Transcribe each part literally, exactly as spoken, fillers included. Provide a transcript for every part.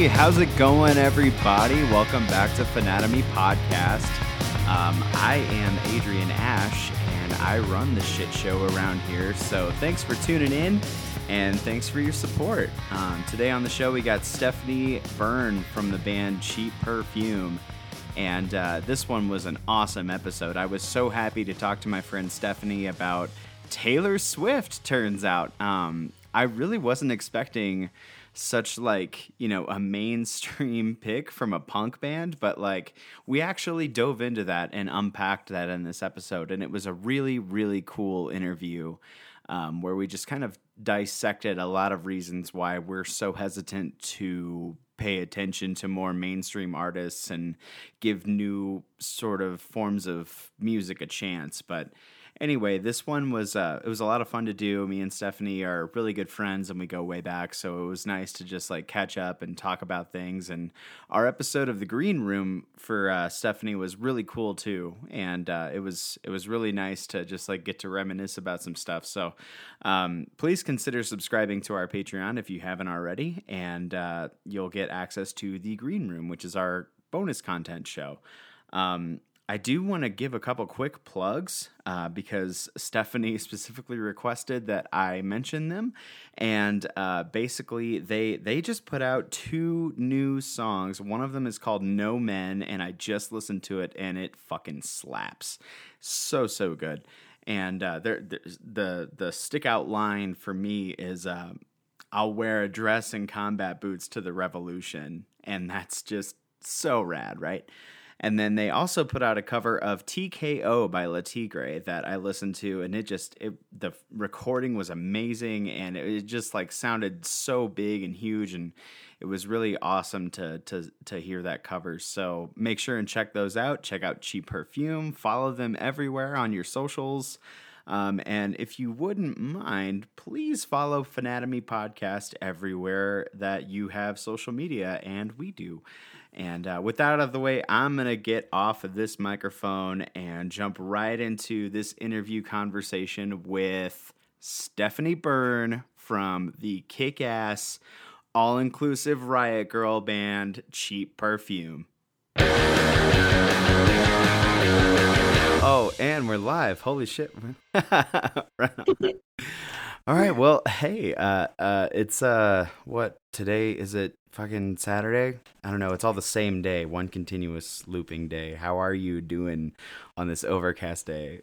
Hey, how's it going, everybody? Welcome back to Fanatomy Podcast. Um, I am Adrienne Ash, and I run the shit show around here, so thanks for tuning in, and thanks for your support. Um, today on the show, we got Stephanie Byrne from the band Cheap Perfume, and uh, this one was an awesome episode. I was so happy to talk to my friend Stephanie about Taylor Swift, turns out. Um, I really wasn't expecting such, like, you know, a mainstream pick from a punk band, but, like, we actually dove into that and unpacked that in this episode, and it was a really, really cool interview um, where we just kind of dissected a lot of reasons why we're so hesitant to pay attention to more mainstream artists and give new sort of forms of music a chance, but anyway, this one was, uh, it was a lot of fun to do. Me and Stephanie are really good friends and we go way back. So it was nice to just like catch up and talk about things. And our episode of The Green Room for uh, Stephanie was really cool too. And uh, it was, it was really nice to just like get to reminisce about some stuff. So um, please consider subscribing to our Patreon if you haven't already. And uh, you'll get access to The Green Room, which is our bonus content show. Um I do want to give a couple quick plugs uh, because Stephanie specifically requested that I mention them, and uh, basically they they just put out two new songs. One of them is called No Men, and I just listened to it, and it fucking slaps. So, so good. And uh, there, the, the stick-out line for me is, uh, I'll wear a dress and combat boots to the revolution, and that's just so rad, right? And then they also put out a cover of T K O by La Tigre that I listened to, and it just, it, the recording was amazing, and it, it just like sounded so big and huge, and it was really awesome to to to hear that cover. So make sure and check those out. Check out Cheap Perfume. Follow them everywhere on your socials. Um, and if you wouldn't mind, please follow Fanatomy Podcast everywhere that you have social media, and we do. And uh, with that out of the way, I'm going to get off of this microphone and jump right into this interview conversation with Stephanie Byrne from the kick-ass, all-inclusive riot girl band Cheap Perfume. Oh, and we're live. Holy shit. All right. Well, hey, uh, uh, it's, uh, what, today? Is it fucking Saturday? I don't know. It's all the same day. One continuous looping day. How are you doing on this overcast day?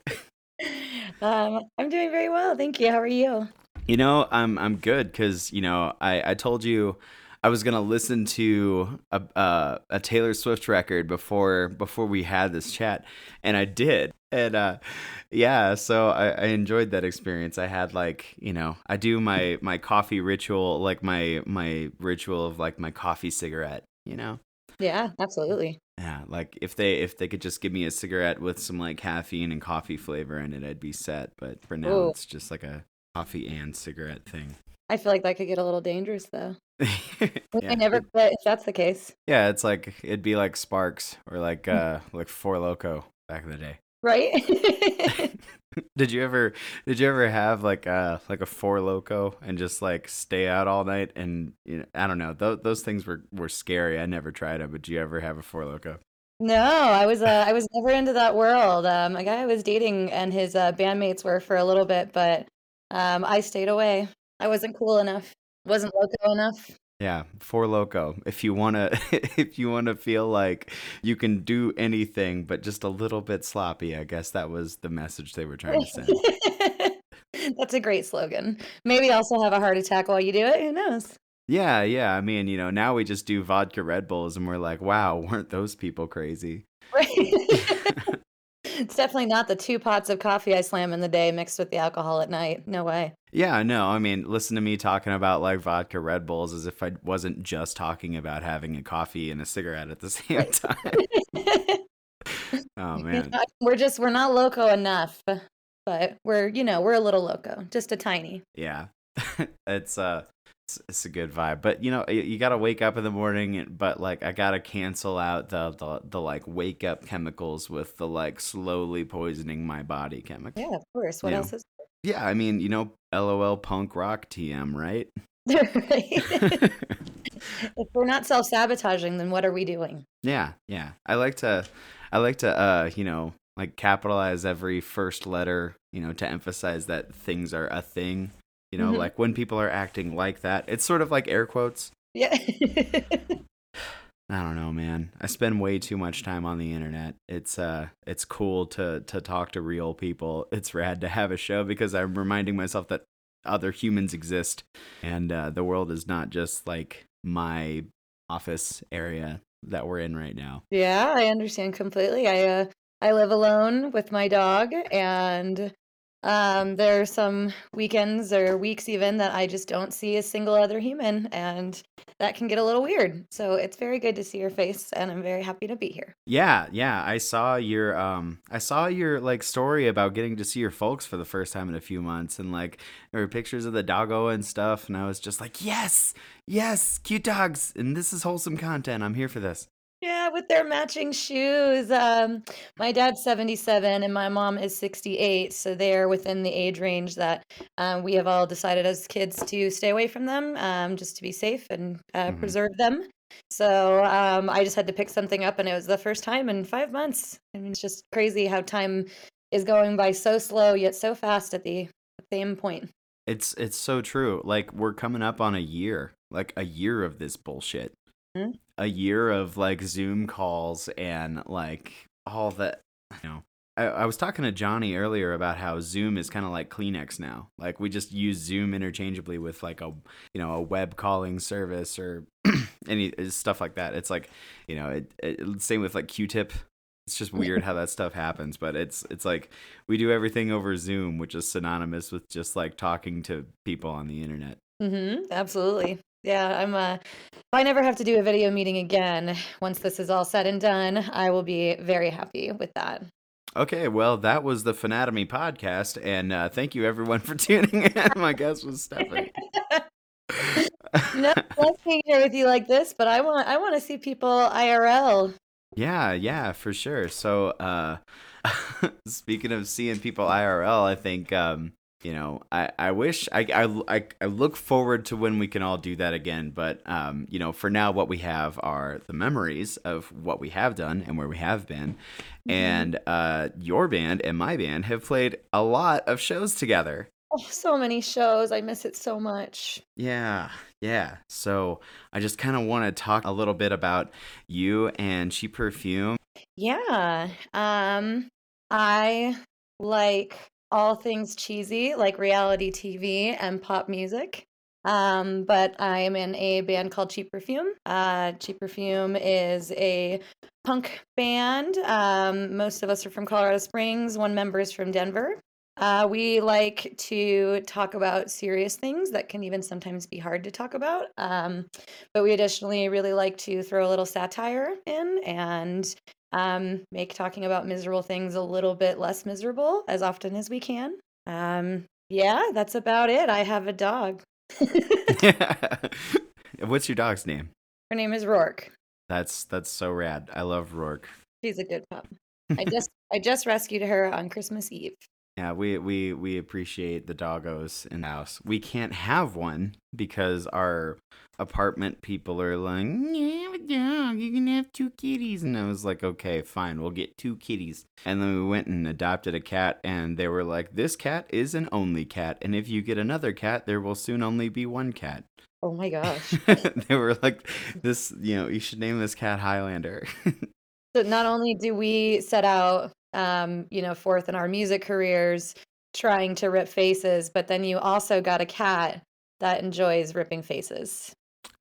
um, I'm doing very well. Thank you. How are you? You know, I'm, I'm good. 'Cause, you know, I, I told you I was going to listen to a, uh, a Taylor Swift record before, before we had this chat, and I did. And, uh, yeah, so I, I enjoyed that experience. I had like, you know, I do my, my coffee ritual, like my, my ritual of like my coffee cigarette, you know? Yeah, absolutely. Yeah. Like if they, if they could just give me a cigarette with some like caffeine and coffee flavor in it, I'd be set. But for now, Ooh. It's just like a coffee and cigarette thing. I feel like that could get a little dangerous, though. yeah. I never quit if that's the case. Yeah, it's like it'd be like Sparks or like uh, like Four Loko back in the day, right? Did you ever did you ever have like uh like a Four Loko and just like stay out all night? And you know, I don't know, those those things were, were scary. I never tried it, but do you ever have a Four Loko? No, I was uh, I was never into that world. Um, a guy I was dating and his uh, bandmates were for a little bit, but um, I stayed away. I wasn't cool enough. Wasn't loco enough. Yeah, Four Loko. If you wanna, if you wanna feel like you can do anything, but just a little bit sloppy, I guess that was the message they were trying to send. That's a great slogan. Maybe also have a heart attack while you do it. Who knows? Yeah, yeah. I mean, you know, now we just do vodka Red Bulls, and we're like, wow, weren't those people crazy? Right. It's definitely not the two pots of coffee I slam in the day mixed with the alcohol at night. No way. Yeah, no. I mean, listen to me talking about like vodka Red Bulls as if I wasn't just talking about having a coffee and a cigarette at the same time. Oh, man. You know, we're just, we're not loco enough, but we're, you know, we're a little loco, just a tiny. Yeah. It's, uh, it's, it's a good vibe. But, you know, you, you got to wake up in the morning, and, but like I got to cancel out the, the, the like wake up chemicals with the like slowly poisoning my body chemicals. Yeah, of course. What you else know? Is Yeah, I mean, you know, LOL punk rock T M, right? Right. If we're not self-sabotaging, then what are we doing? Yeah, yeah. I like to, I like to, uh, you know, like capitalize every first letter, you know, to emphasize that things are a thing. You know, mm-hmm. like when people are acting like that, it's sort of like air quotes. Yeah. I don't know, man. I spend way too much time on the internet. It's uh, it's cool to to talk to real people. It's rad to have a show because I'm reminding myself that other humans exist, and uh, the world is not just like my office area that we're in right now. Yeah, I understand completely. I uh, I live alone with my dog, and um, there are some weekends or weeks even that I just don't see a single other human, and that can get a little weird. So it's very good to see your face, and I'm very happy to be here. Yeah, yeah. I saw your um, I saw your like story about getting to see your folks for the first time in a few months, and like there were pictures of the doggo and stuff, and I was just like, yes, yes, cute dogs, and this is wholesome content. I'm here for this. Yeah, with their matching shoes. Um, my dad's seventy-seven and my mom is sixty-eight, so they're within the age range that um, we have all decided as kids to stay away from them, um, just to be safe and uh, mm-hmm. preserve them. So um, I just had to pick something up, and it was the first time in five months. I mean, it's just crazy how time is going by so slow yet so fast at the same point. It's it's so true. Like we're coming up on a year, like a year of this bullshit. Mm-hmm. A year of like Zoom calls and like all that, you know. I, I was talking to Johnny earlier about how Zoom is kind of like Kleenex now. Like we just use Zoom interchangeably with like a, you know, a web calling service or any stuff like that. It's like, you know, it, it same with like Q-tip. It's just weird how that stuff happens, but it's it's like we do everything over Zoom, which is synonymous with just like talking to people on the internet. Mm-hmm. Absolutely. Yeah, I'm. Uh, if I never have to do a video meeting again, once this is all said and done, I will be very happy with that. Okay, well, that was the Fanatomy Podcast, and uh, thank you everyone for tuning in. My guest was Stephanie. No, love being here with you like this, but I want I want to see people I R L. Yeah, yeah, for sure. So, uh, speaking of seeing people I R L, I think. Um, You know, I, I wish I, I, I look forward to when we can all do that again. But, um, you know, for now, what we have are the memories of what we have done and where we have been. Mm-hmm. And uh, your band and my band have played a lot of shows together. Oh, so many shows. I miss it so much. Yeah. Yeah. So I just kind of want to talk a little bit about you and Cheap Perfume. Yeah. Um, I like... all things cheesy, like reality T V and pop music. Um, but I'm in a band called Cheap Perfume. Uh, Cheap Perfume is a punk band. Um, most of us are from Colorado Springs. One member is from Denver. Uh, we like to talk about serious things that can even sometimes be hard to talk about. Um, but we additionally really like to throw a little satire in and um make talking about miserable things a little bit less miserable as often as we can. Um yeah, that's about it. I have a dog. What's your dog's name? Her name is Rourke. That's that's so rad. I love Rourke. She's a good pup. I just I just rescued her on Christmas Eve. Yeah, we, we we appreciate the doggos in the house. We can't have one because our apartment people are like, yeah, a dog, you can have two kitties. And I was like, okay, fine, we'll get two kitties. And then we went and adopted a cat, and they were like, this cat is an only cat. And if you get another cat, there will soon only be one cat. Oh my gosh. They were like, this, you know, you should name this cat Highlander. So not only do we set out um, you know, forth in our music careers trying to rip faces, but then you also got a cat that enjoys ripping faces.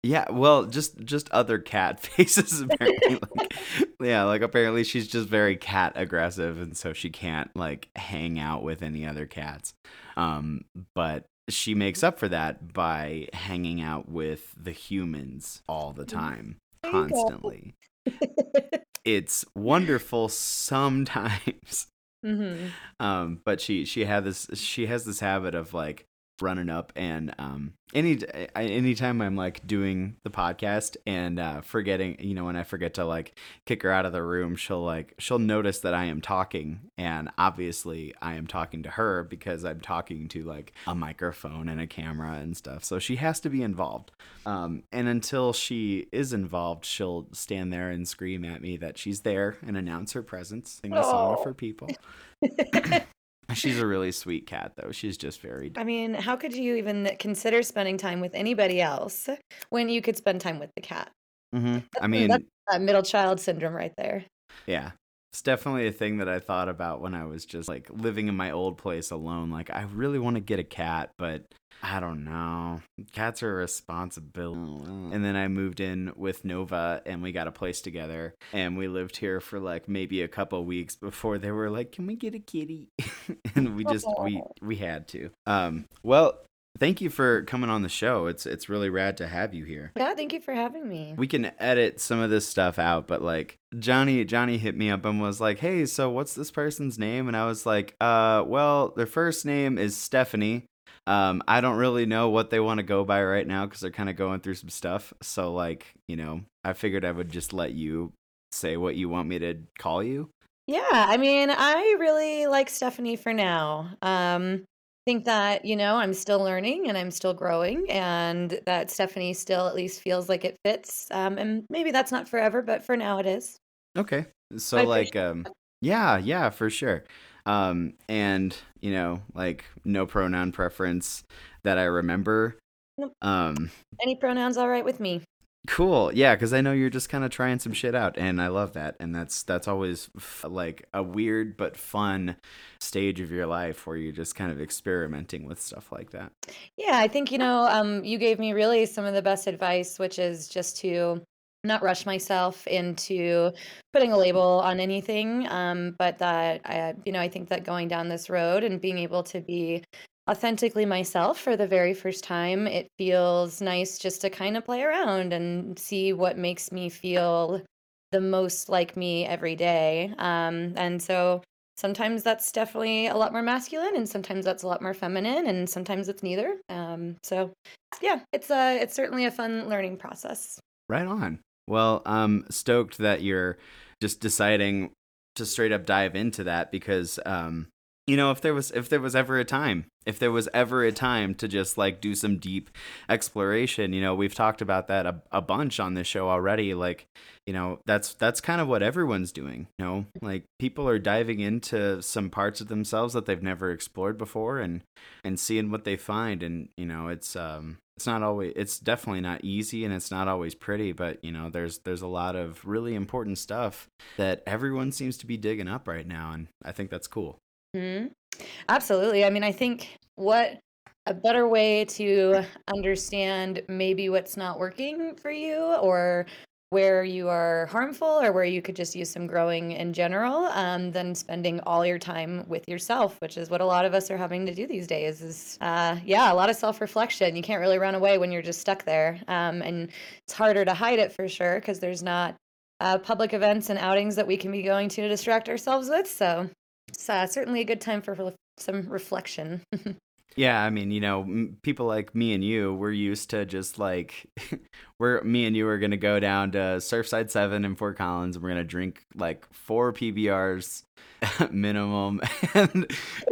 Yeah, well, just just other cat faces apparently. Like, yeah, like apparently she's just very cat aggressive, and so she can't like hang out with any other cats. Um, but she makes up for that by hanging out with the humans all the time, constantly. It's wonderful sometimes. Mm-hmm. Um, but she she had this she has this habit of like running up, and um, any anytime I'm like doing the podcast and uh, forgetting, you know, when I forget to like kick her out of the room, she'll like she'll notice that I am talking, and obviously I am talking to her because I'm talking to like a microphone and a camera and stuff. So she has to be involved, um, and until she is involved, she'll stand there and scream at me that she's there and announce her presence, sing a song for people. She's a really sweet cat, though. She's just very... I mean, how could you even consider spending time with anybody else when you could spend time with the cat? Mm-hmm. I mean... That's that middle child syndrome right there. Yeah. It's definitely a thing that I thought about when I was just, like, living in my old place alone. Like, I really want to get a cat, but... I don't know. Cats are a responsibility. And then I moved in with Nova and we got a place together and we lived here for like maybe a couple weeks before they were like, can we get a kitty? And we just, we, we had to. Um, well, thank you for coming on the show. It's it's really rad to have you here. Yeah, thank you for having me. We can edit some of this stuff out, but like Johnny Johnny hit me up and was like, hey, so what's this person's name? And I was like, uh, well, their first name is Stephanie. Um, I don't really know what they want to go by right now because they're kind of going through some stuff. So, like, you know, I figured I would just let you say what you want me to call you. Yeah, I mean, I really like Stephanie for now. Um, I think that, you know, I'm still learning and I'm still growing and that Stephanie still at least feels like it fits. Um, and maybe that's not forever, but for now it is. Okay. So, I like, um, yeah, yeah, for sure. Um, and, you know, like no pronoun preference that I remember. Nope. Um, any pronouns all right with me. Cool. Yeah. Cause I know you're just kind of trying some shit out and I love that. And that's, that's always f- like a weird, but fun stage of your life where you're just kind of experimenting with stuff like that. Yeah. I think, you know, um, you gave me really some of the best advice, which is just to not rush myself into putting a label on anything, um, but that, I, you know, I think that going down this road and being able to be authentically myself for the very first time, it feels nice just to kind of play around and see what makes me feel the most like me every day. Um, and so sometimes that's definitely a lot more masculine and sometimes that's a lot more feminine and sometimes it's neither. Um, so yeah, it's a, it's certainly a fun learning process. Right on. Well, I'm stoked that you're just deciding to straight up dive into that because, um, you know, if there was if there was ever a time, if there was ever a time to just like do some deep exploration, you know, we've talked about that a, a bunch on this show already. Like, you know, that's that's kind of what everyone's doing. You know, like people are diving into some parts of themselves that they've never explored before and and seeing what they find. And, you know, it's um. It's not always, it's definitely not easy and it's not always pretty, but you know, there's, there's a lot of really important stuff that everyone seems to be digging up right now. And I think that's cool. Mm-hmm. Absolutely. I mean, I think what a better way to understand maybe what's not working for you or where you are harmful or where you could just use some growing in general, um, than spending all your time with yourself, which is what a lot of us are having to do these days is, uh, yeah, a lot of self-reflection. You can't really run away when you're just stuck there. Um, and it's harder to hide it for sure because there's not uh, public events and outings that we can be going to to distract ourselves with. So it's uh, certainly a good time for re- some reflection. Yeah, I mean, you know, people like me and you, we're used to just like, we're me and you are going to go down to Surfside seven in Fort Collins and we're going to drink like four P B Rs minimum and,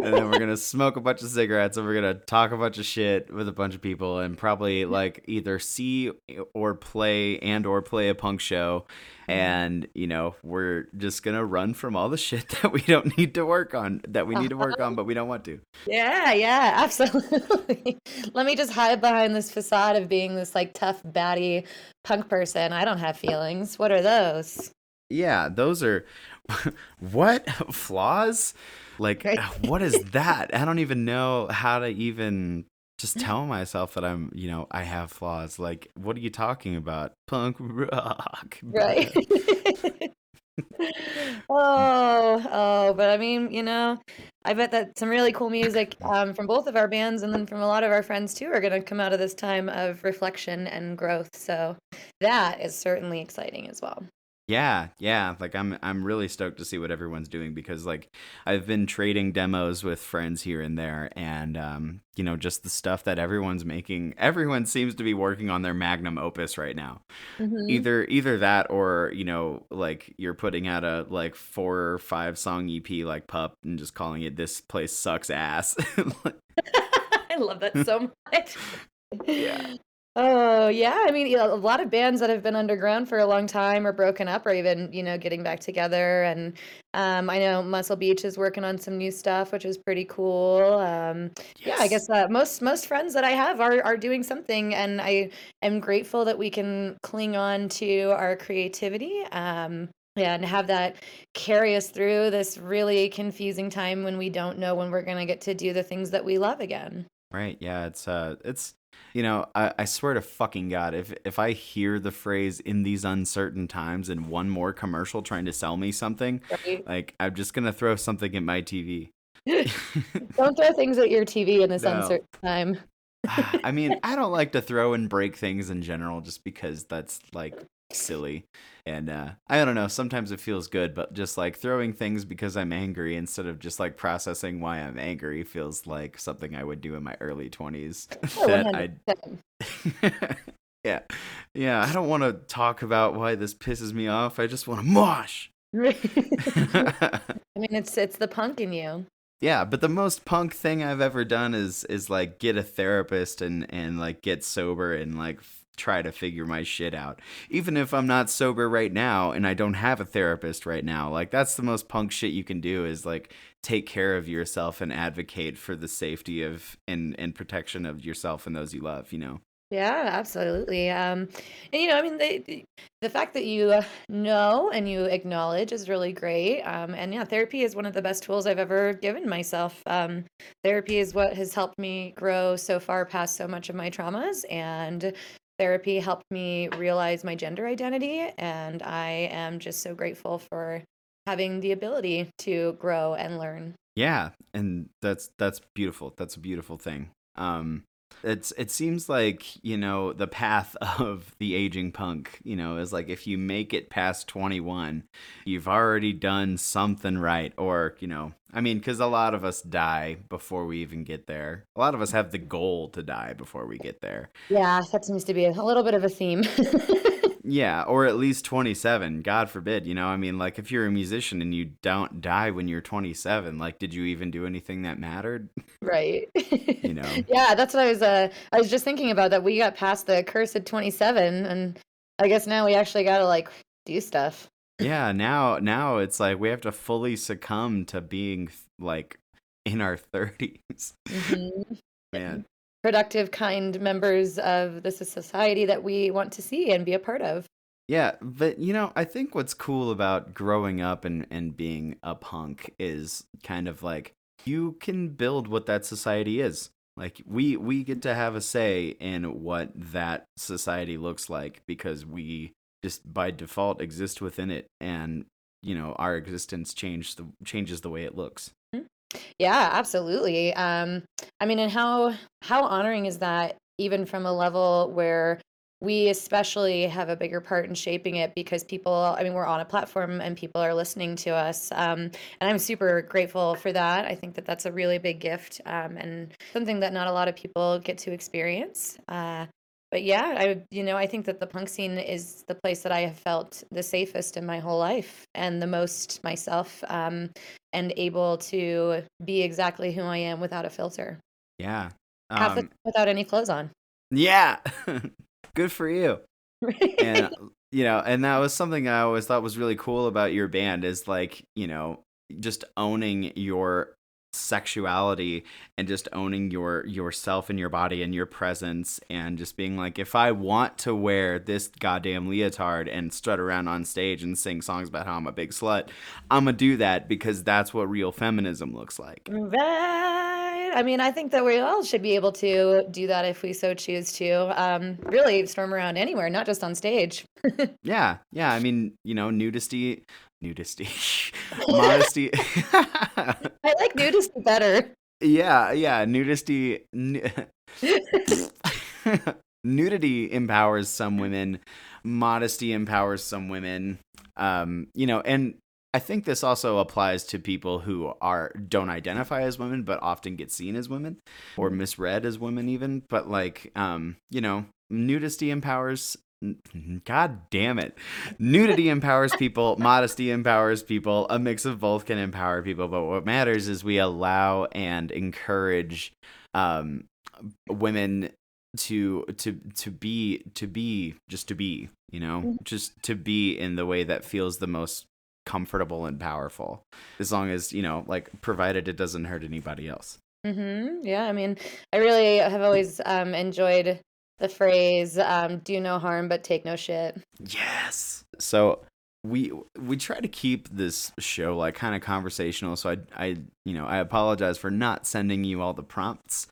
and then we're going to smoke a bunch of cigarettes and we're going to talk a bunch of shit with a bunch of people and probably like either see or play and or play a punk show. And, you know, we're just going to run from all the shit that we don't need to work on, that we need to work on, but we don't want to. Yeah, yeah, absolutely. Let me just hide behind this facade of being this like tough, batty punk person. I don't have feelings. What are those? Yeah, those are what flaws? Like, right. What is that? I don't even know how to even just tell myself that I'm, you know, I have flaws. Like, what are you talking about? Punk rock. Right. oh, oh, but I mean, you know, I bet that some really cool music um, from both of our bands and then from a lot of our friends, too, are going to come out of this time of reflection and growth. So that is certainly exciting as well. Yeah, yeah. Like I'm I'm really stoked to see what everyone's doing, because like I've been trading demos with friends here and there, and um, you know, just the stuff that everyone's making. Everyone seems to be working on their magnum opus right now. Mm-hmm. Either either that, or, you know, like you're putting out a like four or five song E P like Pup and just calling it This Place Sucks Ass. I love that so much. Yeah. Oh, yeah. I mean, you know, a lot of bands that have been underground for a long time or broken up, or even, you know, getting back together. And um, I know Muscle Beach is working on some new stuff, which is pretty cool. Um, yes. Yeah, I guess uh, most most friends that I have are, are doing something. And I am grateful that we can cling on to our creativity. Um Yeah, and have that carry us through this really confusing time when we don't know when we're going to get to do the things that we love again. Right. Yeah. It's, uh, it's, you know, I, I swear to fucking God, if, if I hear the phrase "in these uncertain times" in one more commercial trying to sell me something, right, like I'm just going to throw something at my T V. Don't throw things at your T V in this no. uncertain time. I mean, I don't like to throw and break things in general, just because that's like silly, and uh I don't know, sometimes it feels good, but just like throwing things because I'm angry instead of just like processing why I'm angry feels like something I would do in my early twenties. Oh, that I yeah yeah I don't want to talk about why this pisses me off, I just want to mosh. I mean, it's it's the punk in you. Yeah, but the most punk thing I've ever done is is like get a therapist and and like get sober and like try to figure my shit out. Even if I'm not sober right now and I don't have a therapist right now, like that's the most punk shit you can do, is like take care of yourself and advocate for the safety of and and protection of yourself and those you love, you know. Yeah, absolutely. Um, and, you know, I mean, they, the fact that you know and you acknowledge is really great. Um, and, yeah, therapy is one of the best tools I've ever given myself. Um, therapy is what has helped me grow so far past so much of my traumas. And therapy helped me realize my gender identity. And I am just so grateful for having the ability to grow and learn. Yeah, and that's that's beautiful. That's a beautiful thing. Um It's it seems like, you know, the path of the aging punk, you know, is like if you make it past twenty-one, you've already done something right. Or, you know, I mean, because a lot of us die before we even get there. A lot of us have the goal to die before we get there. Yeah, that seems to be a little bit of a theme. Yeah, or at least twenty-seven, God forbid, you know, I mean, like if you're a musician and you don't die when you're twenty-seven, like did you even do anything that mattered? Right. You know. Yeah, that's what I was uh, I was just thinking about, that we got past the cursed twenty-seven, and I guess now we actually got to like do stuff. Yeah, now now it's like we have to fully succumb to being like in our thirties. Mm-hmm. Man. Productive, kind members of this society that we want to see and be a part of. Yeah, but you know, I think what's cool about growing up and, and being a punk is kind of like you can build what that society is. Like we we get to have a say in what that society looks like, because we just by default exist within it, and you know, our existence changes the changes the way it looks. Mm-hmm. Yeah, absolutely. Um, I mean, and how how honoring is that, even from a level where we especially have a bigger part in shaping it, because people, I mean, we're on a platform and people are listening to us. Um, and I'm super grateful for that. I think that that's a really big gift, um, and something that not a lot of people get to experience. Uh, but yeah, I you know, I think that the punk scene is the place that I have felt the safest in my whole life and the most myself, um, and able to be exactly who I am without a filter. Yeah. Um, Half the time without any clothes on. Yeah. Good for you. And, you know, and that was something I always thought was really cool about your band, is like, you know, just owning your sexuality and just owning your yourself and your body and your presence, and just being like, if I want to wear this goddamn leotard and strut around on stage and sing songs about how I'm a big slut, I'm gonna do that, because that's what real feminism looks like. Right. I mean, I think that we all should be able to do that if we so choose to, um really storm around anywhere, not just on stage. yeah yeah I mean, you know, nudity Nudity. Modesty. I like nudity better. Yeah, yeah. Nudity. Nu- nudity empowers some women, modesty empowers some women, um, you know, and I think this also applies to people who are don't identify as women, but often get seen as women or misread as women even. But like, um, you know, nudity empowers. God damn it. Nudity empowers people. Modesty empowers people. A mix of both can empower people. But what matters is we allow and encourage um, women to to to be to be just to be, you know, just to be in the way that feels the most comfortable and powerful, as long as, you know, like, provided it doesn't hurt anybody else. Mm-hmm. Yeah, I mean, I really have always um enjoyed the phrase um do no harm but take no shit. Yes. So we we try to keep this show like kind of conversational, so I, I you know I apologize for not sending you all the prompts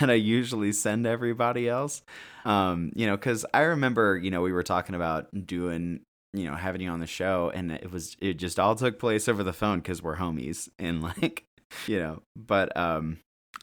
that I usually send everybody else, um you know, because I remember, you know, we were talking about doing, you know, having you on the show, and it was, it just all took place over the phone because we're homies and like, you know, but, um,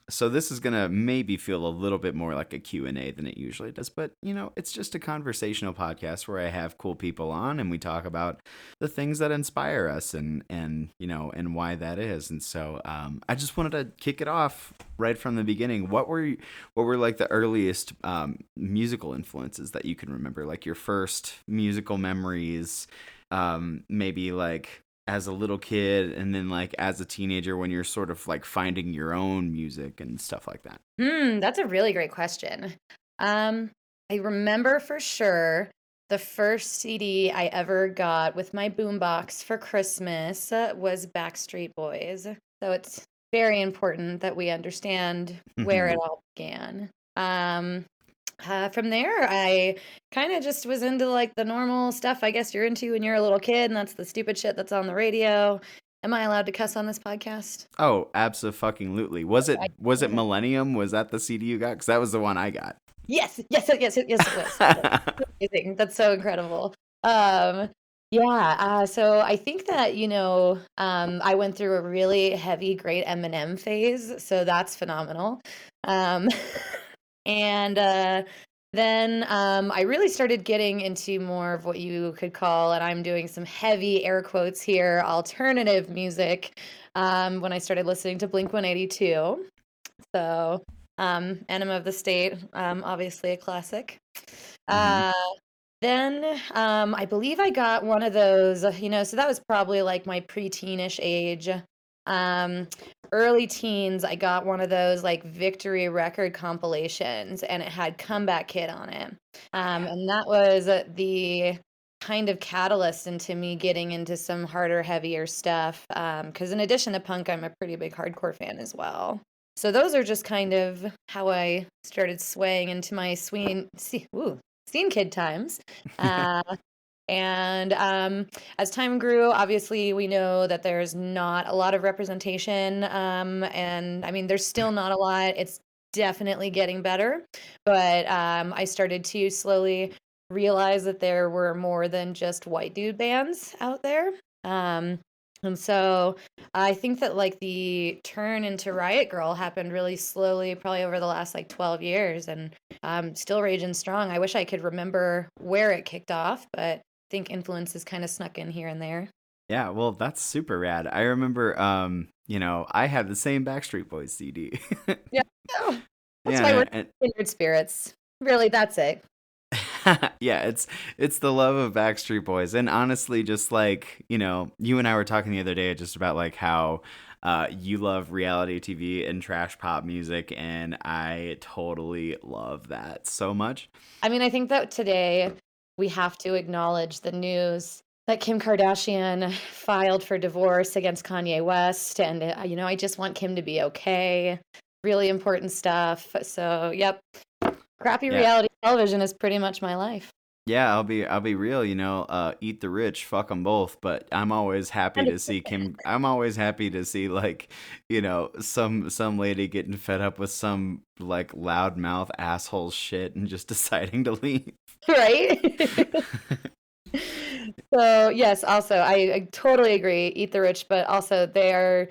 so this is going to maybe feel a little bit more like a Q and A than it usually does, but you know, it's just a conversational podcast where I have cool people on and we talk about the things that inspire us and, and, you know, and why that is. And so, um, I just wanted to kick it off right from the beginning. What were, what were like the earliest, um, musical influences that you can remember, like your first musical memories, um, maybe like as a little kid, and then like as a teenager when you're sort of like finding your own music and stuff like that? Hmm, that's a really great question. Um, I remember for sure the first C D I ever got with my boombox for Christmas was Backstreet Boys. So it's very important that we understand where it all began. Um, Uh, from there, I kind of just was into like the normal stuff I guess you're into when you're a little kid, and that's the stupid shit that's on the radio. Am I allowed to cuss on this podcast? Oh, abso-fucking-lutely. Was it was it Millennium? Was that the C D you got? Because that was the one I got. Yes, yes, yes, yes, yes it was. That's amazing. That's so incredible. Um, yeah, uh, so I think that, you know, um, I went through a really heavy, great Eminem phase, so that's phenomenal. Um And uh, then um, I really started getting into more of what you could call, and I'm doing some heavy air quotes here, alternative music um, when I started listening to Blink one eighty-two. So um, Enema of the State, um, obviously a classic. Mm-hmm. Uh, then um, I believe I got one of those, you know, so that was probably like my preteenish age. Um, early teens, I got one of those like Victory Record compilations, and it had Comeback Kid on it. Um, and that was the kind of catalyst into me getting into some harder, heavier stuff. Um, 'cause in addition to punk, I'm a pretty big hardcore fan as well. So those are just kind of how I started swaying into my sween, see, ooh, scene kid times. Uh, And um, as time grew, obviously, we know that there's not a lot of representation. Um, and I mean, there's still not a lot. It's definitely getting better. But um, I started to slowly realize that there were more than just white dude bands out there. Um, and so I think that like the turn into Riot Girl happened really slowly, probably over the last like twelve years, and um, still raging strong. I wish I could remember where it kicked off, but think influence is kind of snuck in here and there. Yeah, well, that's super rad. I remember, um, you know, I had the same Backstreet Boys C D. Yeah, no. That's yeah, why we're and, kindred spirits. Really, that's it. Yeah, it's it's the love of Backstreet Boys, and honestly, just like, you know, you and I were talking the other day just about like how uh, you love reality T V and trash pop music, and I totally love that so much. I mean, I think that today we have to acknowledge the news that Kim Kardashian filed for divorce against Kanye West. And, you know, I just want Kim to be okay. Really important stuff. So, yep. Crappy yeah. reality television is pretty much my life. Yeah, I'll be I'll be real, you know, uh, eat the rich, fuck them both. But I'm always happy to see Kim. I'm always happy to see, like, you know, some some lady getting fed up with some like loudmouth asshole shit and just deciding to leave. Right. So, yes, also, I, I totally agree. Eat the rich. But also they are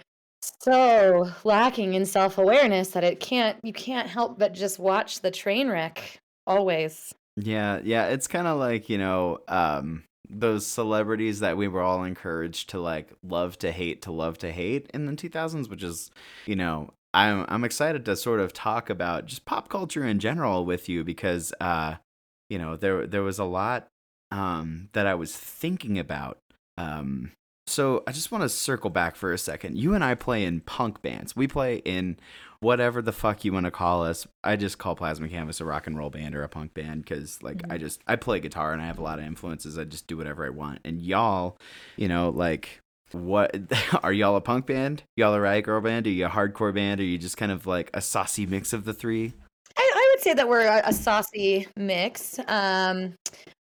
so lacking in self-awareness that it can't you can't help but just watch the train wreck Always. Yeah, yeah. It's kind of like, you know, um, those celebrities that we were all encouraged to, like, love to hate to love to hate in the two thousands, which is, you know, I'm I'm excited to sort of talk about just pop culture in general with you because, uh, you know, there there was a lot um, that I was thinking about. Um, so I just want to circle back for a second. You and I play in punk bands. We play in whatever the fuck you want to call us. I just call Plasma Canvas a rock and roll band or a punk band because, like, mm-hmm. I just I play guitar and I have a lot of influences. I just do whatever I want. And y'all, you know, like. What are y'all a punk band? Y'all a riot girl band? Are you a hardcore band? Are you just kind of like a saucy mix of the three? I, I would say that we're a, a saucy mix. Um,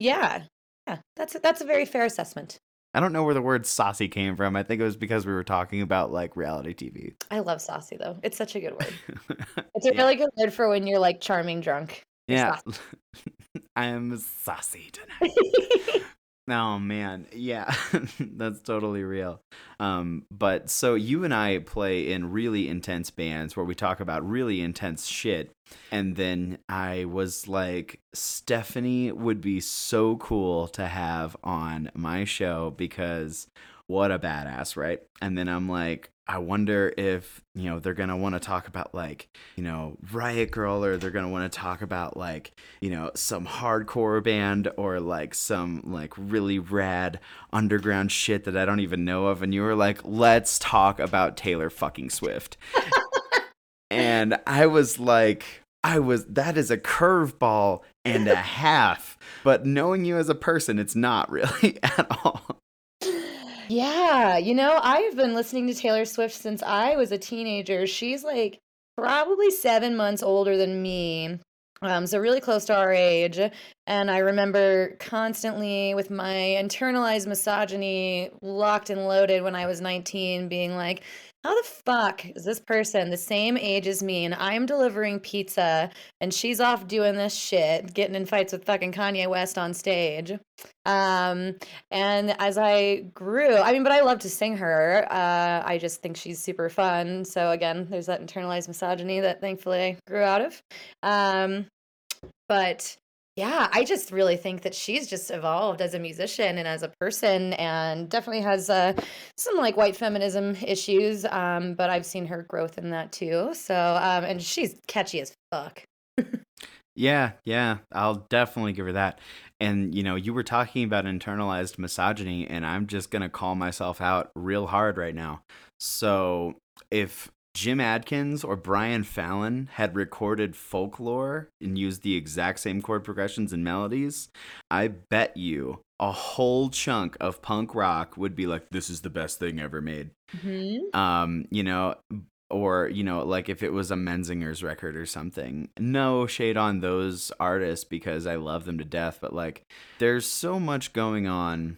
yeah, yeah, that's a, that's a very fair assessment. I don't know where the word saucy came from. I think it was because we were talking about like reality T V. I love saucy though; it's such a good word. It's a really yeah. good word for when you're like charming drunk. You're yeah, I'm saucy tonight. Oh man, yeah, that's totally real. Um, but so you and I play in really intense bands where we talk about really intense shit. And then I was like, Stephanie would be so cool to have on my show because what a badass, right? And then I'm like, I wonder if, you know, they're going to want to talk about like, you know, Riot Girl, or they're going to want to talk about like, you know, some hardcore band or like some like really rad underground shit that I don't even know of. And you were like, let's talk about Taylor fucking Swift. And I was like, I was, that is a curveball and a half. But knowing you as a person, it's not really at all. Yeah, you know, I've been listening to Taylor Swift since I was a teenager. She's like probably seven months older than me, um, so really close to our age. And I remember constantly with my internalized misogyny locked and loaded when I was nineteen being like, how the fuck is this person the same age as me and I'm delivering pizza and she's off doing this shit, getting in fights with fucking Kanye West on stage. Um, and as I grew, I mean, but I love to sing her. Uh, I just think she's super fun. So again, there's that internalized misogyny that thankfully I grew out of. Um, but yeah, I just really think that she's just evolved as a musician and as a person, and definitely has uh, some like white feminism issues. Um, but I've seen her growth in that too. So, um, and she's catchy as fuck. Yeah, yeah, I'll definitely give her that. And, you know, you were talking about internalized misogyny, and I'm just going to call myself out real hard right now. So if Jim Adkins or Brian Fallon had recorded Folklore and used the exact same chord progressions and melodies, I bet you a whole chunk of punk rock would be like, this is the best thing ever made. Mm-hmm. Um, you know, or, you know, like if it was a Menzinger's record or something. No shade on those artists because I love them to death, but like there's so much going on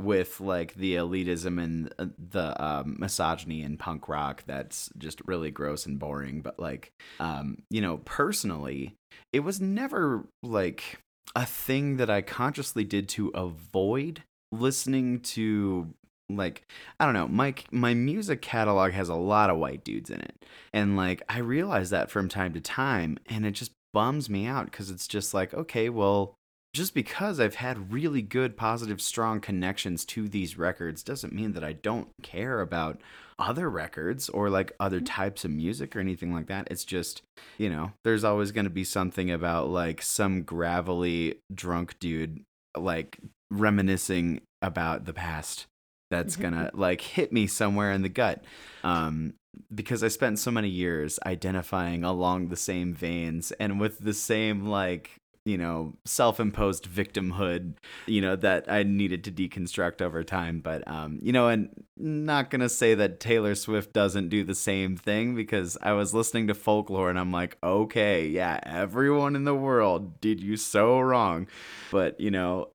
with like the elitism and the um, misogyny in punk rock that's just really gross and boring. But like, um, you know, personally, it was never like a thing that I consciously did to avoid listening to, like, I don't know, my my music catalog has a lot of white dudes in it. And like, I realize that from time to time, and it just bums me out because it's just like, okay, well, just because I've had really good, positive, strong connections to these records doesn't mean that I don't care about other records or like other types of music or anything like that. It's just, you know, there's always going to be something about like some gravelly drunk dude like reminiscing about the past that's going to like hit me somewhere in the gut. Um, because I spent so many years identifying along the same veins and with the same like, you know, self-imposed victimhood, you know, that I needed to deconstruct over time. But, um, you know, and not going to say that Taylor Swift doesn't do the same thing, because I was listening to Folklore and I'm like, okay, yeah, everyone in the world did you so wrong. But, you know,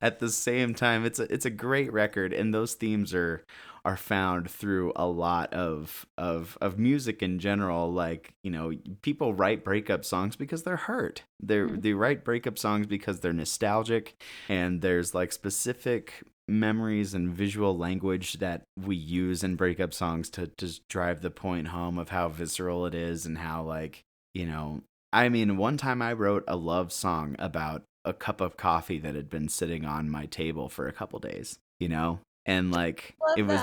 at the same time, it's a, it's a great record. And those themes are are found through a lot of, of, of music in general. Like, you know, people write breakup songs because they're hurt. They're, mm-hmm. They write breakup songs because they're nostalgic, and there's like specific memories and visual language that we use in breakup songs to just drive the point home of how visceral it is and how like, you know, I mean, one time I wrote a love song about a cup of coffee that had been sitting on my table for a couple days, you know? And like, Love it was,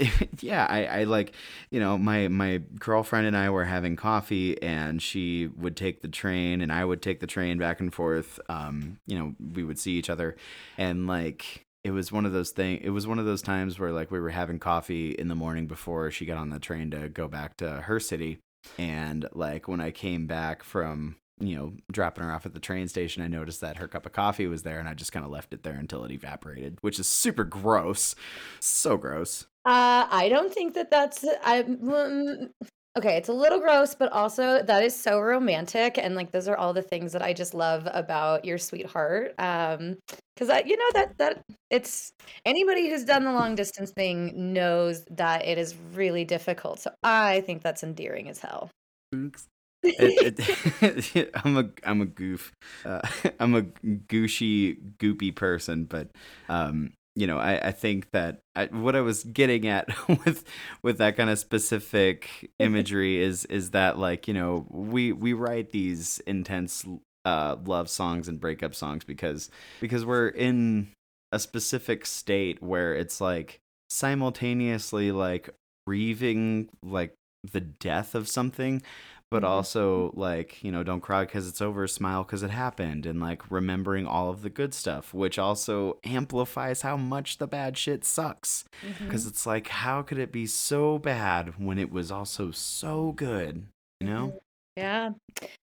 it, yeah, I, I like, you know, my, my girlfriend and I were having coffee, and she would take the train and I would take the train back and forth. Um, you know, we would see each other, and like, it was one of those things. It was one of those times where like we were having coffee in the morning before she got on the train to go back to her city. And like, when I came back from, you know, dropping her off at the train station, I noticed that her cup of coffee was there, and I just kind of left it there until it evaporated, which is super gross. So gross. Uh, I don't think that that's, I, um, okay, it's a little gross, but also that is so romantic. And like, those are all the things that I just love about your sweetheart. Um, cause I, you know, that, that it's, anybody who's done the long distance thing knows that it is really difficult. So I think that's endearing as hell. Thanks. it, it, it, I'm a I'm a goof. Uh, I'm a gooshy, goopy person, but um, you know, I, I think that I, what I was getting at with with that kind of specific imagery is is that like, you know, we we write these intense uh, love songs and breakup songs because because we're in a specific state where it's like simultaneously like grieving like the death of something, but also like, you know, don't cry because it's over, smile because it happened, and like remembering all of the good stuff, which also amplifies how much the bad shit sucks, because mm-hmm. it's like, how could it be so bad when it was also so good, you know? Yeah,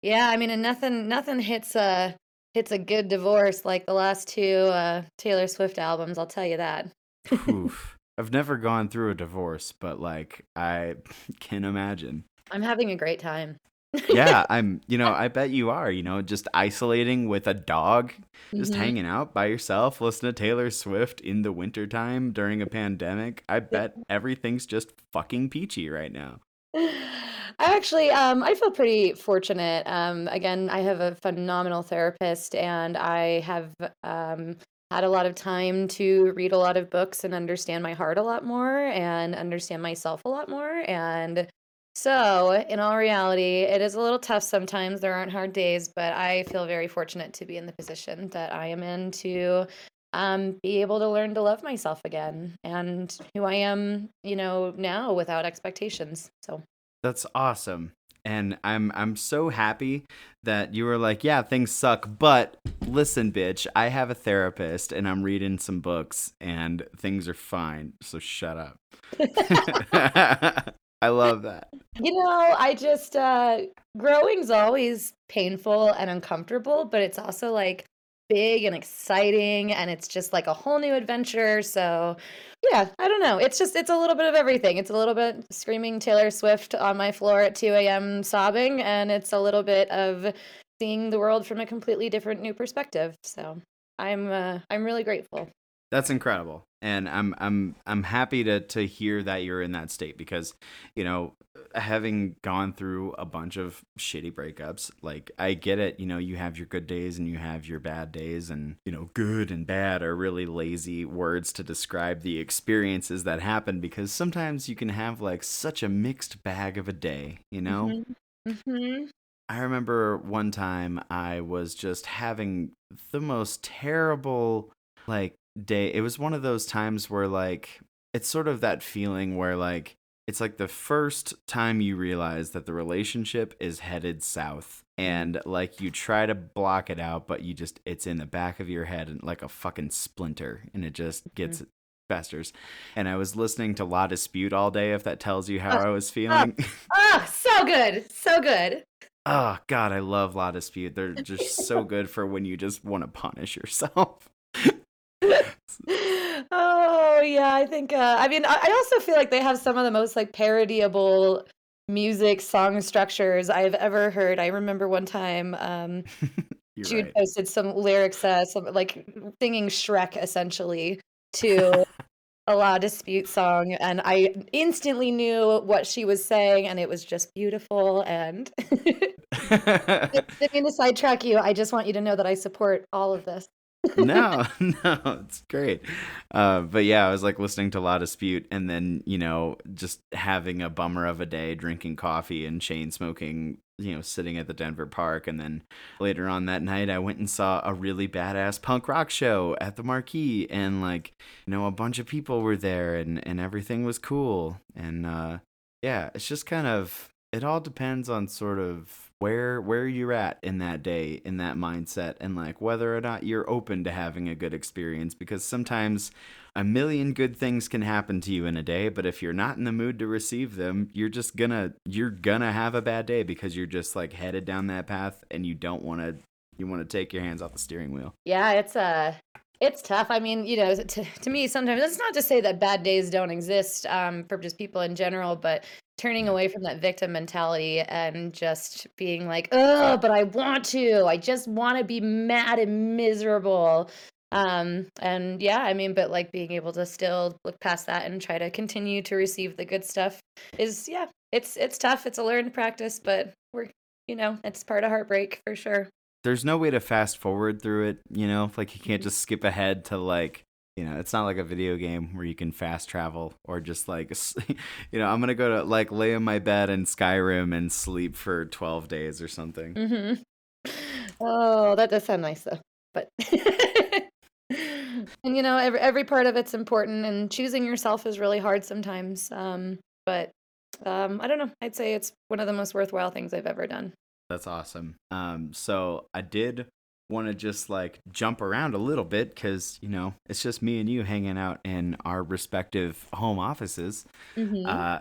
yeah. I mean, and nothing nothing hits a hits a good divorce like the last two uh, Taylor Swift albums, I'll tell you that. Oof. I've never gone through a divorce, but like I can imagine. I'm having a great time. Yeah, I'm, you know, I bet you are, you know, just isolating with a dog, just mm-hmm. hanging out by yourself, listening to Taylor Swift in the wintertime during a pandemic. I bet everything's just fucking peachy right now. I actually, um, I feel pretty fortunate. Um, again, I have a phenomenal therapist, and I have um, had a lot of time to read a lot of books and understand my heart a lot more and understand myself a lot more. And so, in all reality, it is a little tough sometimes. There aren't hard days, but I feel very fortunate to be in the position that I am in to um, be able to learn to love myself again and who I am, you know, now without expectations. So that's awesome. And I'm I'm so happy that you were like, yeah, things suck, but listen, bitch, I have a therapist and I'm reading some books and things are fine. So shut up. I love that. You know, I just, uh, growing's always painful and uncomfortable, but it's also like big and exciting, and it's just like a whole new adventure. So yeah, I don't know. It's just, it's a little bit of everything. It's a little bit screaming Taylor Swift on my floor at two a.m. sobbing, and it's a little bit of seeing the world from a completely different new perspective. So I'm, uh, I'm really grateful. That's incredible. And I'm I'm I'm happy to to hear that you're in that state, because, you know, having gone through a bunch of shitty breakups, like, I get it. You know, you have your good days and you have your bad days, and, you know, good and bad are really lazy words to describe the experiences that happen, because sometimes you can have like such a mixed bag of a day, you know? Mm-hmm. Mm-hmm. I remember one time I was just having the most terrible, like, day. It was one of those times where like, it's sort of that feeling where like, it's like the first time you realize that the relationship is headed south, and like you try to block it out, but you just, it's in the back of your head and like a fucking splinter, and it just gets mm-hmm. festers. And I was listening to La Dispute all day, if that tells you how oh, I was feeling. Oh, oh, so good. So good. Oh God, I love La Dispute. They're just so good for when you just want to punish yourself. Oh yeah, I think uh I mean, I also feel like they have some of the most like parodiable music song structures I've ever heard. I remember one time um Jude right. posted some lyrics, uh some like singing Shrek essentially to a La Dispute song, and I instantly knew what she was saying, and it was just beautiful. And I mean, to sidetrack you, I just want you to know that I support all of this. no, no, it's great. Uh, but yeah, I was like listening to La Dispute, and then, you know, just having a bummer of a day, drinking coffee and chain smoking you know, sitting at the Denver Park. And then later on that night, I went and saw a really badass punk rock show at the Marquee. And, like, you know, a bunch of people were there and, and everything was cool. And, uh, yeah, it's just kind of, it all depends on sort of where where you're at in that day, in that mindset, and, like, whether or not you're open to having a good experience, because sometimes a million good things can happen to you in a day, but if you're not in the mood to receive them, you're just gonna you're gonna have a bad day because you're just, like, headed down that path and you don't want to you want to take your hands off the steering wheel. Yeah, it's uh it's tough. I mean, you know, to, to me sometimes that's not to say that bad days don't exist um for just people in general, but turning away from that victim mentality and just being like, oh, but I want to, I just want to be mad and miserable. Um, and yeah, I mean, but like being able to still look past that and try to continue to receive the good stuff is, yeah, it's, it's tough. It's a learned practice, but we're, you know, it's part of heartbreak for sure. There's no way to fast forward through it. You know, like you can't just skip ahead to like, you know, it's not like a video game where you can fast travel or just like, you know, I'm going to go to like lay in my bed in Skyrim and sleep for twelve days or something. Mm-hmm. Oh, that does sound nice though. But and, you know, every, every part of it's important and choosing yourself is really hard sometimes. Um, but um, I don't know. I'd say it's one of the most worthwhile things I've ever done. That's awesome. Um, so I did want to just like jump around a little bit because, you know, it's just me and you hanging out in our respective home offices. Mm-hmm. Uh,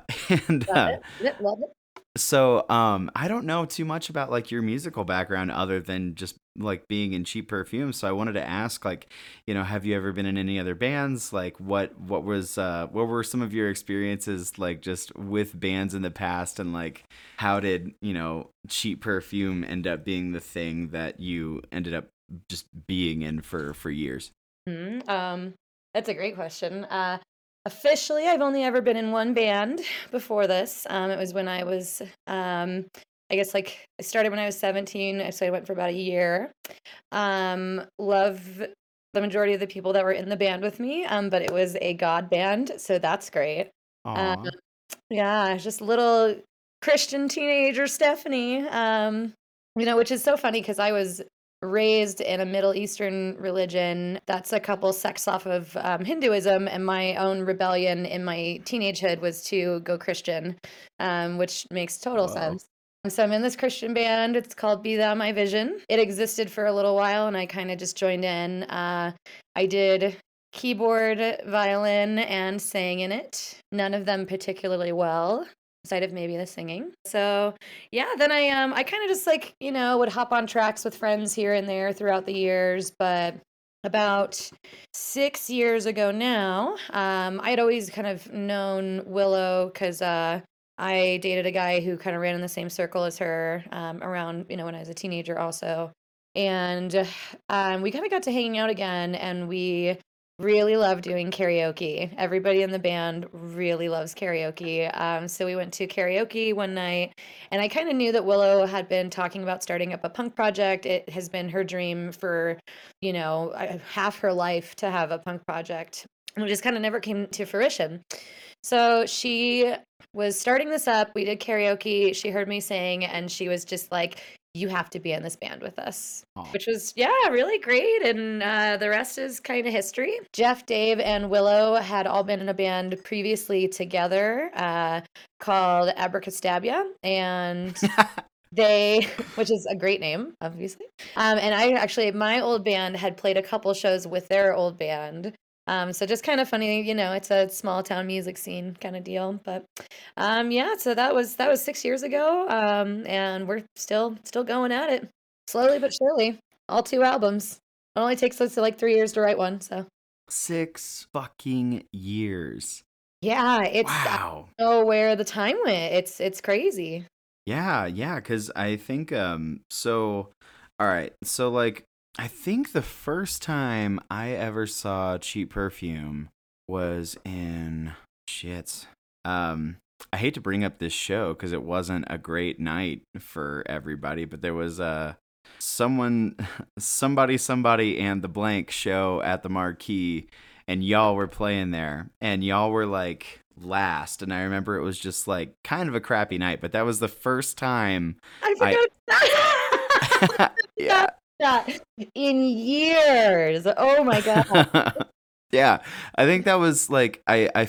and uh, love it. Love it. So um, I don't know too much about like your musical background other than just like being in Cheap Perfume. So I wanted to ask, like, you know, have you ever been in any other bands? Like what what was uh, what were some of your experiences like just with bands in the past? And like, how did, you know, Cheap Perfume end up being the thing that you ended up just being in for for years? Mm-hmm. Um, that's a great question. Uh Officially, I've only ever been in one band before this. Um, it was when I was, um, I guess, like, I started when I was seventeen, so I went for about a year. Um, love the majority of the people that were in the band with me, um, but it was a God band, so that's great. Um, yeah, just little Christian teenager Stephanie, um, you know, which is so funny because I was raised in a Middle Eastern religion that's a couple sects off of um, Hinduism, and my own rebellion in my teenagehood was to go Christian, um, which makes total wow. sense. And so I'm in this Christian band. It's called Be Thou My Vision. It existed for a little while, and I kind of just joined in. Uh, I did keyboard, violin, and sang in it. None of them particularly well. Side of maybe the singing. So yeah, then I um I kind of just like, you know, would hop on tracks with friends here and there throughout the years. But about six years ago now, um, I'd always kind of known Willow because uh, I dated a guy who kind of ran in the same circle as her um, around, you know, when I was a teenager also. And um, we kind of got to hanging out again, and we really love doing karaoke. Everybody in the band really loves karaoke. Um, so we went to karaoke one night, and I kind of knew that Willow had been talking about starting up a punk project. It has been her dream for, you know, half her life to have a punk project, and it just kind of never came to fruition. So she was starting this up. We did karaoke. She heard me sing, and she was just like, you have to be in this band with us, oh. which was, yeah, really great. And uh, the rest is kind of history. Jeff, Dave, and Willow had all been in a band previously together uh, called Abracastabia. And they, which is a great name, obviously. Um, and I actually, my old band had played a couple shows with their old band. Um, so just kind of funny, you know, it's a small town music scene kind of deal, but, um, yeah, so that was, that was six years ago. Um, and we're still, still going at it slowly, but surely. All two albums. It only takes us to like three years to write one. So six fucking years. Yeah. It's wow. I don't know where the time went. It's, it's crazy. Yeah. Yeah. Cause I think, um, so, all right. So like, I think the first time I ever saw Cheap Perfume was in shit. Um, I hate to bring up this show because it wasn't a great night for everybody, but there was a uh, someone, somebody, somebody, and the blank show at the Marquee, and y'all were playing there, and y'all were like last, and I remember it was just like kind of a crappy night, but that was the first time I forgot I... that. Yeah. In years. Oh my god. Yeah, I think that was like I, I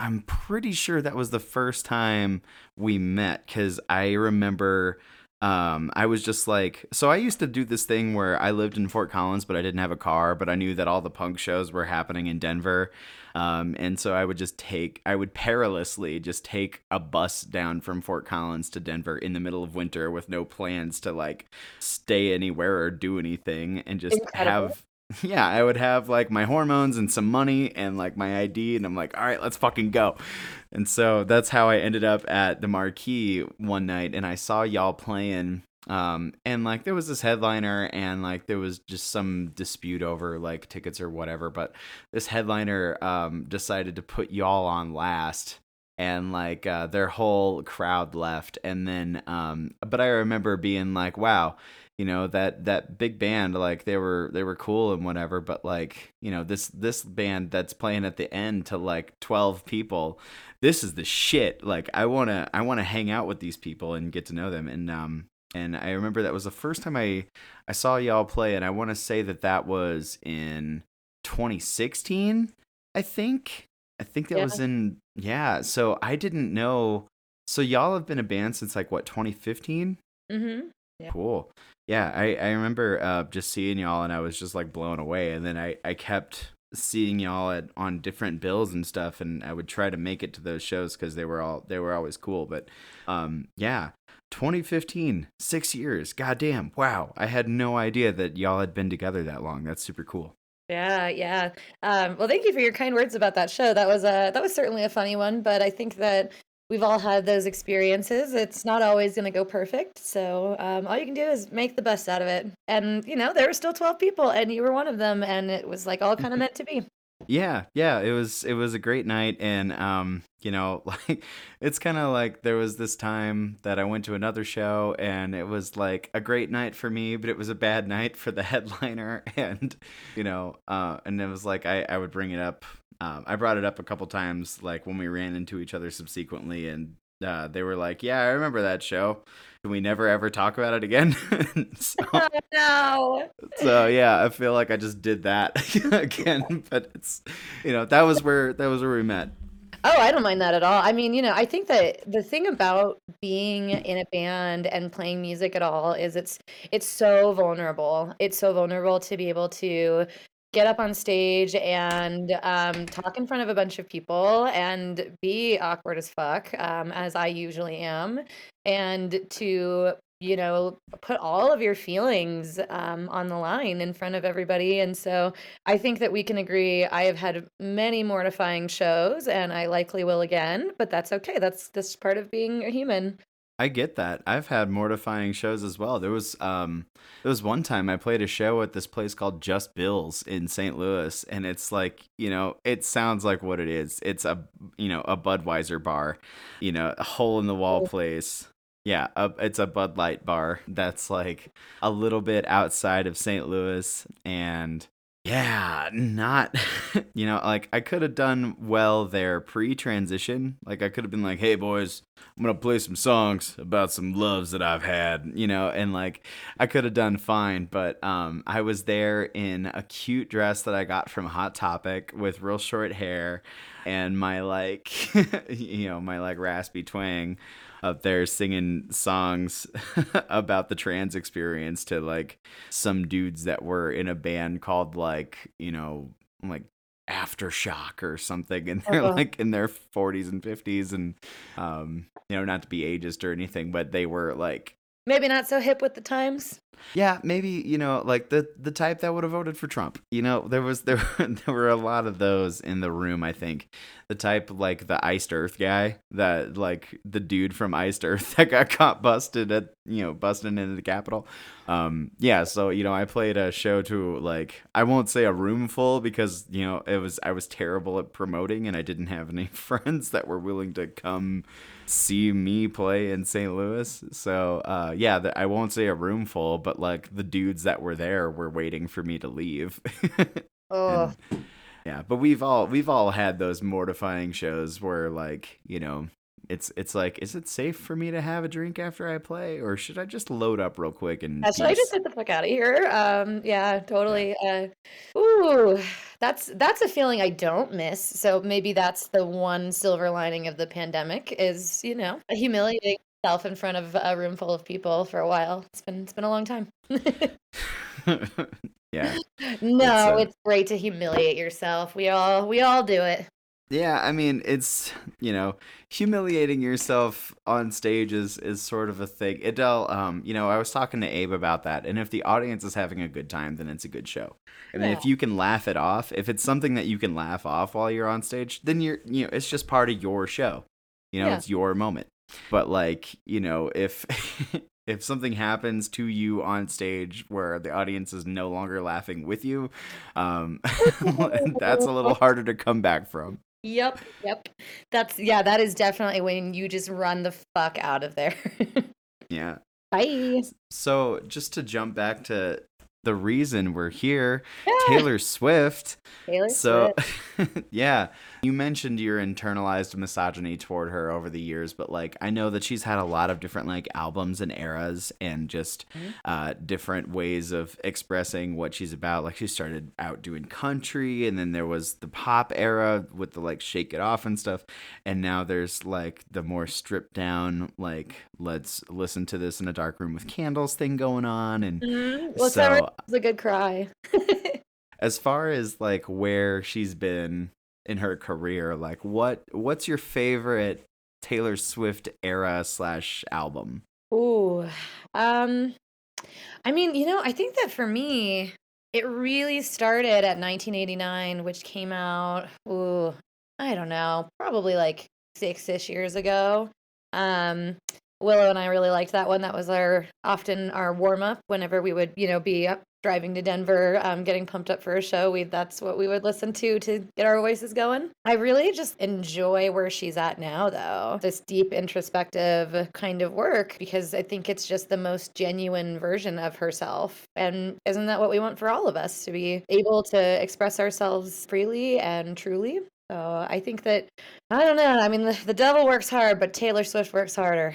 I'm pretty sure that was the first time we met, because I remember um, I was just like, so I used to do this thing where I lived in Fort Collins, but I didn't have a car, but I knew that all the punk shows were happening in Denver. Um, and so I would just take, I would perilously just take a bus down from Fort Collins to Denver in the middle of winter with no plans to like stay anywhere or do anything, and just Incredible. have. Yeah, I would have like my hormones and some money and like my I D, and I'm like, all right, let's fucking go. And so that's how I ended up at the Marquee one night, and I saw y'all playing, um, and like there was this headliner, and like there was just some dispute over like tickets or whatever, but this headliner um, decided to put y'all on last. And like uh, their whole crowd left, and then um, but I remember being like, wow, you know, that that big band, like they were they were cool and whatever, but like, you know, this this band that's playing at the end to like twelve people, this is the shit. Like I wanna I wanna hang out with these people and get to know them. And um and I remember that was the first time I I saw y'all play, and I want to say that that was in twenty sixteen, I think. I think that yeah. was in, yeah. So I didn't know. So y'all have been a band since like what, twenty fifteen? Mm-hmm. Yeah. Cool. Yeah. I, I remember uh, just seeing y'all, and I was just like blown away. And then I, I kept seeing y'all at, on different bills and stuff. And I would try to make it to those shows, cause they were all, they were always cool. But um, yeah, twenty fifteen, six years. Goddamn. Wow. I had no idea that y'all had been together that long. That's super cool. Yeah, yeah. Um, well, thank you for your kind words about that show. That was a that was certainly a funny one, but I think that we've all had those experiences. It's not always going to go perfect, so um, all you can do is make the best out of it. And you know, there were still twelve people, and you were one of them, and it was like all kind of meant to be. Yeah, yeah. It was it was a great night, and um, you know, like it's kind of like there was this time that I went to another show, and it was like a great night for me, but it was a bad night for the headliner. And you know, uh, and it was like I, I would bring it up. Um, I brought it up a couple times, like when we ran into each other subsequently, and uh, they were like, "Yeah, I remember that show. Can we never ever talk about it again?" so, oh, no. So yeah, I feel like I just did that again. But it's, you know, that was where that was where we met. Oh, I don't mind that at all. I mean, you know, I think that the thing about being in a band and playing music at all is it's it's so vulnerable. It's so vulnerable to be able to get up on stage and um, talk in front of a bunch of people and be awkward as fuck, um, as I usually am, and to, you know, put all of your feelings um, on the line in front of everybody. And so I think that we can agree. I have had many mortifying shows, and I likely will again, but that's okay. That's just part of being a human. I get that. I've had mortifying shows as well. There was um, there was one time I played a show at this place called Just Bill's in Saint Louis, and it's like, you know, it sounds like what it is. It's a, you know, a Budweiser bar, you know, a hole in the wall place. Yeah, a, it's a Bud Light bar that's like a little bit outside of Saint Louis, and yeah, not, you know, like I could have done well there pre-transition. Like I could have been like, hey boys, I'm going to play some songs about some loves that I've had, you know, and like I could have done fine. But um, I was there in a cute dress that I got from Hot Topic with real short hair and my like, you know, my like raspy twang up there singing songs about the trans experience to like some dudes that were in a band called like, you know, like Aftershock or something, and they're uh-huh. like in their forties and fifties, and um, you know, not to be ageist or anything, but they were like maybe not so hip with the times. Yeah, maybe, you know, like the the type that would have voted for Trump. You know, there was there were, there were a lot of those in the room. I think the type like the Iced Earth guy, that like the dude from Iced Earth that got caught busted at you know busting into the Capitol. Um, yeah, so you know, I played a show to like I won't say a room full, because you know it was I was terrible at promoting, and I didn't have any friends that were willing to come see me play in Saint Louis. So uh, yeah, the, I won't say a room full, but like the dudes that were there were waiting for me to leave. Oh, and Yeah, but we've all we've all had those mortifying shows where, like, you know, it's it's like, is it safe for me to have a drink after I play, or should I just load up real quick and? Yeah, should I just get the fuck out of here? Um, yeah, totally. Uh, ooh, that's that's a feeling I don't miss. So maybe that's the one silver lining of the pandemic is, you know, humiliating yourself in front of a room full of people for a while. It's been it's been a long time. Yeah. No, it's, a... it's great to humiliate yourself. We all we all do it. Yeah, I mean, it's, you know, humiliating yourself on stage is, is sort of a thing. Adele, um, you know, I was talking to Abe about that, and if the audience is having a good time, then it's a good show. I mean, yeah. If you can laugh it off, if it's something that you can laugh off while you're on stage, then you're, you know, it's just part of your show. You know, yeah. It's your moment. But, like, you know, if... If something happens to you on stage where the audience is no longer laughing with you, um, that's a little harder to come back from. Yep, yep. That's, yeah, that is definitely when you just run the fuck out of there. Yeah. Bye. So just to jump back to the reason we're here, yeah. Taylor Swift. Taylor so, Swift. Yeah. You mentioned your internalized misogyny toward her over the years, but, like, I know that she's had a lot of different, like, albums and eras and just mm-hmm. uh, different ways of expressing what she's about. Like, she started out doing country, and then there was the pop era with the, like, Shake It Off and stuff. And now there's, like, the more stripped down, like, let's listen to this in a dark room with candles thing going on. And mm-hmm. well, so... It's a good cry. As far as, like, where she's been in her career, like, what what's your favorite Taylor Swift era slash album? Ooh, um, I mean, you know, I think that for me, it really started at nineteen eighty-nine, which came out, ooh, I don't know, probably like six-ish years ago. Um, Willow and I really liked that one. That was our often our warm up whenever we would, you know, be up driving to Denver, um, getting pumped up for a show. We that's what we would listen to to get our voices going. I really just enjoy where she's at now, though. This deep introspective kind of work, because I think it's just the most genuine version of herself. And isn't that what we want for all of us, to be able to express ourselves freely and truly? So I think that, I don't know. I mean, the, the devil works hard, but Taylor Swift works harder.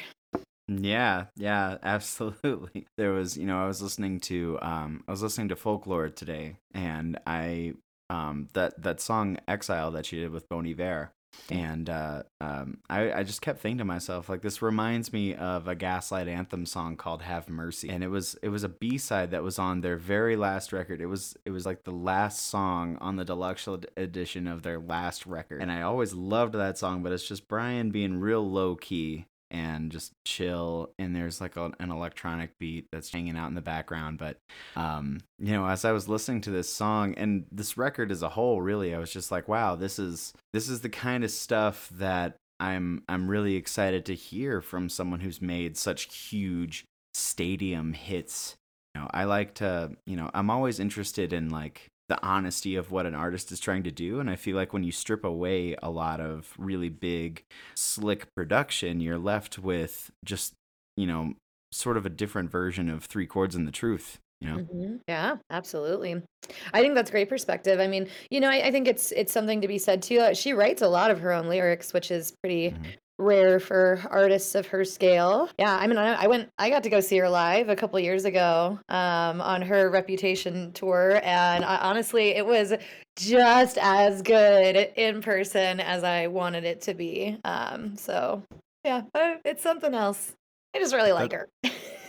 Yeah, yeah, absolutely. There was, you know, I was listening to, um, I was listening to Folklore today, and I, um, that, that song Exile that she did with Bon Iver, and, uh, um, I, I just kept thinking to myself, like, this reminds me of a Gaslight Anthem song called Have Mercy, and it was, it was a B-side that was on their very last record. It was, it was like the last song on the deluxe edition of their last record, and I always loved that song, but it's just Brian being real low-key and just chill, and there's like a, an electronic beat that's hanging out in the background. But um you know, as I was listening to this song and this record as a whole, really, I was just like, wow, this is this is the kind of stuff that I'm I'm really excited to hear from someone who's made such huge stadium hits. You know, I like to, you know, I'm always interested in, like, the honesty of what an artist is trying to do. And I feel like when you strip away a lot of really big, slick production, you're left with just, you know, sort of a different version of Three Chords and the Truth, you know? Mm-hmm. Yeah, absolutely. I think that's great perspective. I mean, you know, I, I think it's, it's something to be said too. She writes a lot of her own lyrics, which is pretty mm-hmm. rare for artists of her scale. Yeah, I mean, I went, I got to go see her live a couple years ago um, on her Reputation tour, and I, honestly, it was just as good in person as I wanted it to be. Um, so, yeah, it's something else. I just really like her.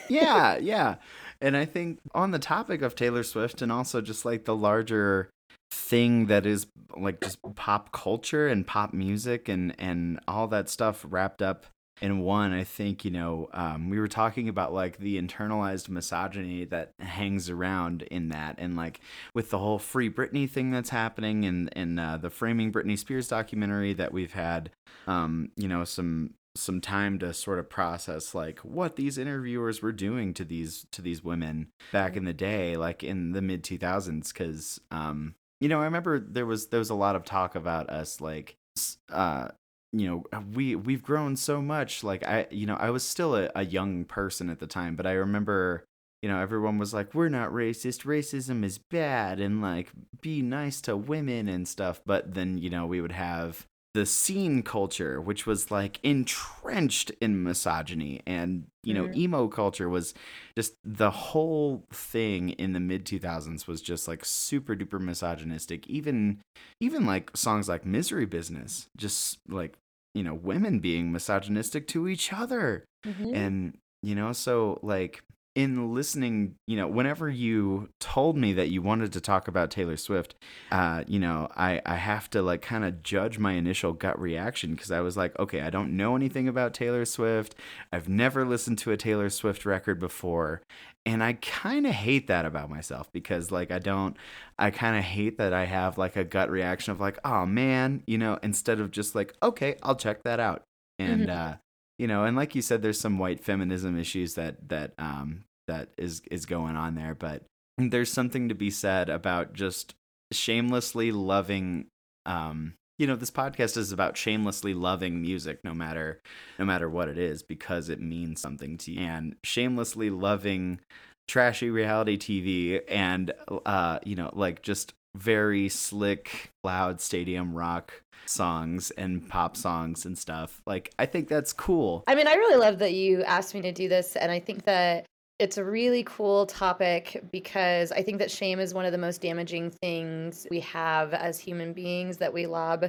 Yeah, yeah, and I think on the topic of Taylor Swift, and also just like the larger thing that is like just pop culture and pop music and and all that stuff wrapped up in one, I think, you know, um we were talking about like the internalized misogyny that hangs around in that, and like with the whole Free Britney thing that's happening, and and uh, the Framing Britney Spears documentary that we've had um you know some some time to sort of process, like, what these interviewers were doing to these to these women back in the day, like in the mid two thousands, because um you know, I remember there was there was a lot of talk about us, like, uh, you know, we we've grown so much. Like, I, you know, I was still a, a young person at the time, but I remember you know, everyone was like, we're not racist, racism is bad, and, like, be nice to women and stuff. But then, you know, we would have the scene culture, which was, like, entrenched in misogyny. And, you know, emo culture was just, the whole thing in the mid two thousands was just, like, super duper misogynistic. Even, even like, songs like Misery Business, just, like, you know, women being misogynistic to each other. Mm-hmm. And, you know, so, like, in listening, you know, whenever you told me that you wanted to talk about Taylor Swift, uh, you know, I, I have to, like, kind of judge my initial gut reaction, because I was like, okay, I don't know anything about Taylor Swift. I've never listened to a Taylor Swift record before. And I kind of hate that about myself, because, like, I don't, I kind of hate that I have, like, a gut reaction of, like, oh, man, you know, instead of just, like, okay, I'll check that out. And, mm-hmm. uh, you know, and like you said, there's some white feminism issues that, that, um, that is, is going on there, but there's something to be said about just shamelessly loving, um, you know, this podcast is about shamelessly loving music, no matter, no matter what it is, because it means something to you, and shamelessly loving trashy reality T V and, uh, you know, like, just very slick, loud stadium rock songs and pop songs and stuff. Like, I think that's cool. I mean, I really love that you asked me to do this, and I think that it's a really cool topic, because I think that shame is one of the most damaging things we have as human beings, that we lob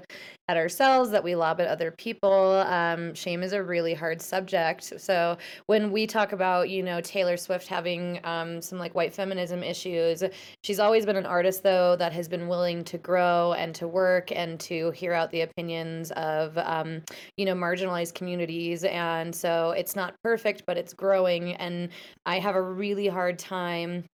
at ourselves, that we lob at other people. Um, shame is a really hard subject. So when we talk about, you know, Taylor Swift having um, some, like, white feminism issues, she's always been an artist, though, that has been willing to grow and to work and to hear out the opinions of, um, you know, marginalized communities. And so it's not perfect, but it's growing. And I I have a really hard time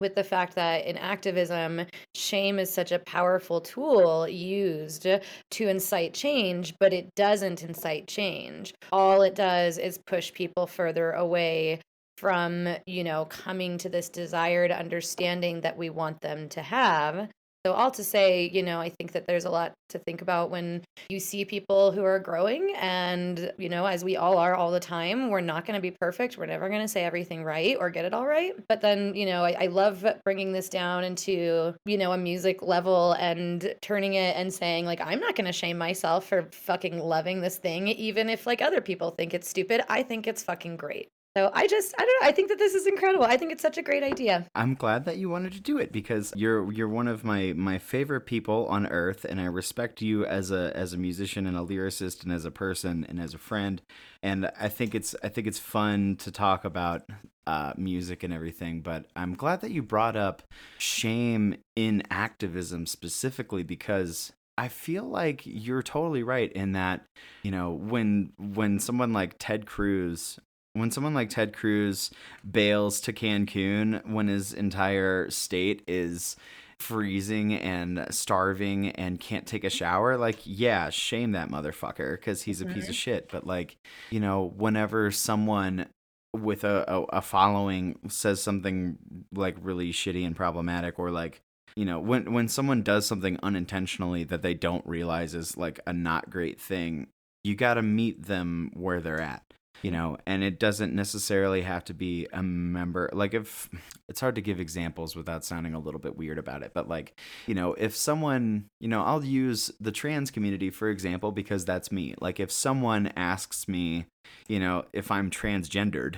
with the fact that in activism, shame is such a powerful tool used to incite change, but it doesn't incite change. All it does is push people further away from, you know, coming to this desired understanding that we want them to have. So all to say, you know, I think that there's a lot to think about when you see people who are growing and, you know, as we all are all the time, we're not going to be perfect. We're never going to say everything right or get it all right. But then, you know, I, I love bringing this down into, you know, a music level and turning it and saying, like, I'm not going to shame myself for fucking loving this thing. Even if, like, other people think it's stupid, I think it's fucking great. So I just, I don't know, I think that this is incredible. I think it's such a great idea. I'm glad that you wanted to do it, because you're you're one of my, my favorite people on earth, and I respect you as a as a musician and a lyricist and as a person and as a friend. And I think it's I think it's fun to talk about uh, music and everything, but I'm glad that you brought up shame in activism specifically, because I feel like you're totally right in that, you know, when when someone like Ted Cruz When someone like Ted Cruz bails to Cancun when his entire state is freezing and starving and can't take a shower, like, yeah, shame that motherfucker, because he's a piece of shit. But, like, you know, whenever someone with a, a, a following says something, like, really shitty and problematic, or, like, you know, when, when someone does something unintentionally that they don't realize is, like, a not great thing, you got to meet them where they're at. You know, and it doesn't necessarily have to be a member, like, if it's hard to give examples without sounding a little bit weird about it, but, like, you know, if someone, you know, I'll use the trans community, for example, because that's me. Like, if someone asks me, you know, if I'm transgendered,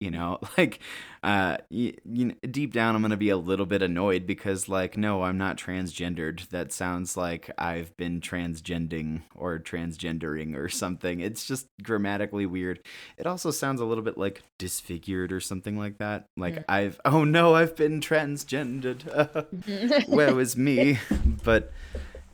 you know, like, uh, you, you know, deep down, I'm going to be a little bit annoyed, because, like, no, I'm not transgendered. That sounds like I've been transgending or transgendering or something. It's just grammatically weird. It also sounds a little bit like disfigured or something like that. Like, mm-hmm. I've, oh no, I've been transgendered. Woe is me. But,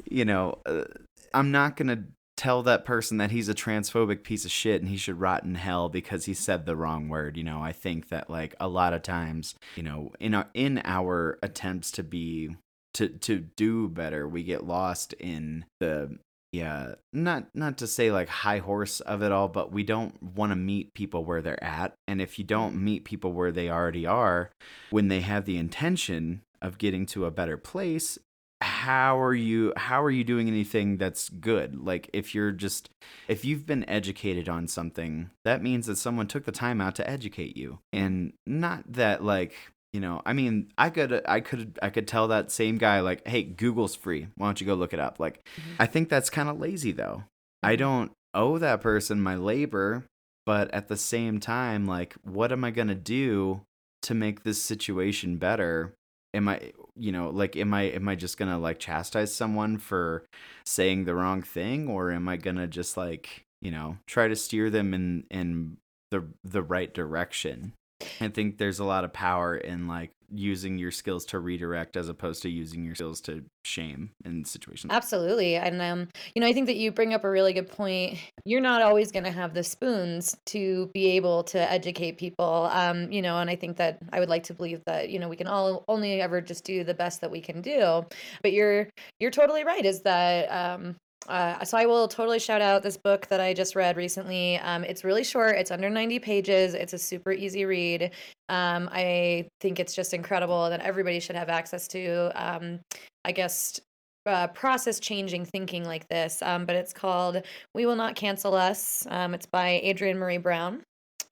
you know, uh, I'm not going to tell that person that he's a transphobic piece of shit and he should rot in hell because he said the wrong word. You know, I think that, like, a lot of times, you know, in our, in our attempts to be, to, to do better, we get lost in the, yeah, not, not to say, like, high horse of it all, but we don't want to meet people where they're at. And if you don't meet people where they already are, when they have the intention of getting to a better place, how are you how are you doing anything that's good? Like, if you're just if you've been educated on something, that means that someone took the time out to educate you. And not that, like, you know, I mean, I could I could I could tell that same guy, like, hey, Google's free, why don't you go look it up? Like, mm-hmm. I think that's kind of lazy though. I don't owe that person my labor, but at the same time, like, what am I going to do to make this situation better? Am I, you know, like, am I, am I just going to, like, chastise someone for saying the wrong thing? Or am I going to just, like, you know, try to steer them in, in the, the right direction? I think there's a lot of power in, like, using your skills to redirect as opposed to using your skills to shame in situations. Absolutely. And, um, you know, I think that you bring up a really good point. You're not always going to have the spoons to be able to educate people, um, you know, and I think that I would like to believe that, you know, we can all only ever just do the best that we can do. But you're you're totally right, is that um, Uh, so I will totally shout out this book that I just read recently. Um, it's really short. It's under ninety pages. It's a super easy read. Um, I think it's just incredible that everybody should have access to, um, I guess, uh, process-changing thinking like this. Um, but it's called We Will Not Cancel Us. Um, it's by Adrienne Marie Brown.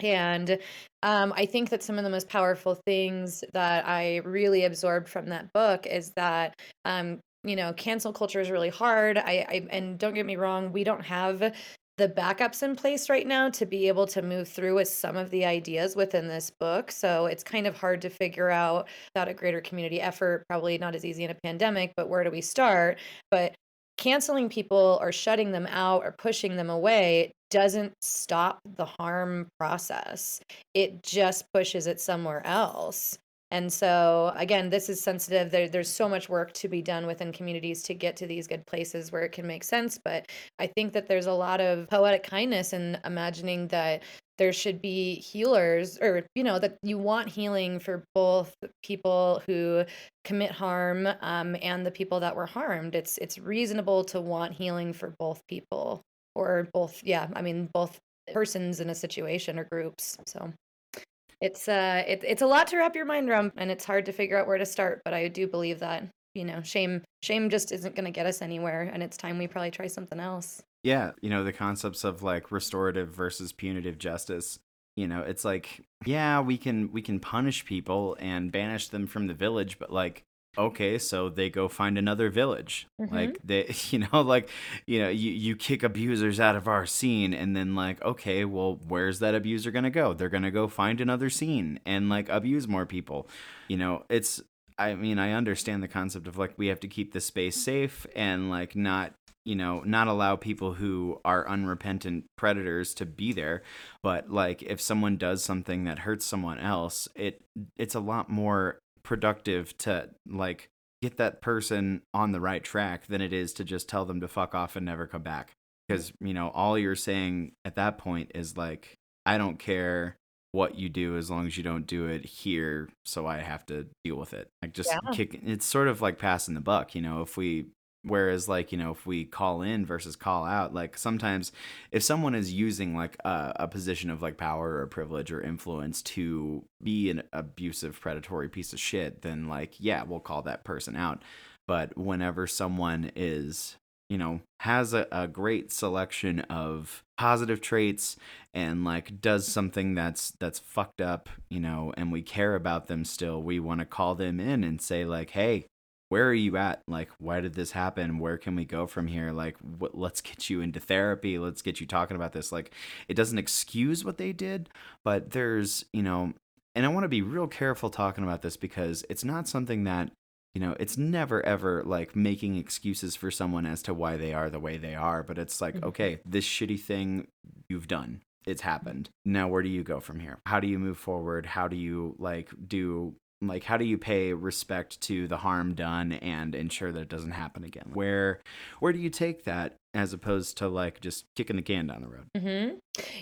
And um, I think that some of the most powerful things that I really absorbed from that book is that um, you know, cancel culture is really hard. I, I and don't get me wrong, we don't have the backups in place right now to be able to move through with some of the ideas within this book. So it's kind of hard to figure out without a greater community effort, probably not as easy in a pandemic, but where do we start? But canceling people or shutting them out or pushing them away doesn't stop the harm process. It just pushes it somewhere else. And so, again, this is sensitive. There, there's so much work to be done within communities to get to these good places where it can make sense. But I think that there's a lot of poetic kindness in imagining that there should be healers, or, you know, that you want healing for both people who commit harm um, and the people that were harmed. It's it's reasonable to want healing for both people, or both, yeah, I mean, both persons in a situation or groups, so. It's uh, it, it's a lot to wrap your mind around, and it's hard to figure out where to start. But I do believe that, you know, shame shame just isn't going to get us anywhere, and it's time we probably try something else. Yeah, you know, the concepts of, like, restorative versus punitive justice. You know, it's like, yeah, we can we can punish people and banish them from the village, but, like, okay, so they go find another village. Mm-hmm. Like, they, you know, like, you know, you, you kick abusers out of our scene, and then, like, okay, well, where's that abuser going to go? They're going to go find another scene and, like, abuse more people. You know, it's, I mean, I understand the concept of, like, we have to keep the space safe and, like, not, you know, not allow people who are unrepentant predators to be there. But, like, if someone does something that hurts someone else, it it's a lot more productive to, like, get that person on the right track than it is to just tell them to fuck off and never come back. Because, you know, all you're saying at that point is, like, I don't care what you do as long as you don't do it here, so I have to deal with it. Like, just yeah. kick it's sort of like passing the buck, you know, if we whereas, like, you know, if we call in versus call out, like, sometimes if someone is using, like, a, a position of, like, power or privilege or influence to be an abusive, predatory piece of shit, then, like, yeah, we'll call that person out. But whenever someone is, you know, has a, a great selection of positive traits and, like, does something that's that's fucked up, you know, and we care about them still, we want to call them in and say, like, hey, where are you at? Like, why did this happen? Where can we go from here? Like, wh- let's get you into therapy. Let's get you talking about this. Like, it doesn't excuse what they did, but there's, you know, and I want to be real careful talking about this because it's not something that, you know, it's never, ever, like, making excuses for someone as to why they are the way they are. But it's like, okay, this shitty thing you've done, it's happened. Now, where do you go from here? How do you move forward? How do you, like, do... Like, how do you pay respect to the harm done and ensure that it doesn't happen again? Where where do you take that as opposed to, like, just kicking the can down the road? Mm-hmm.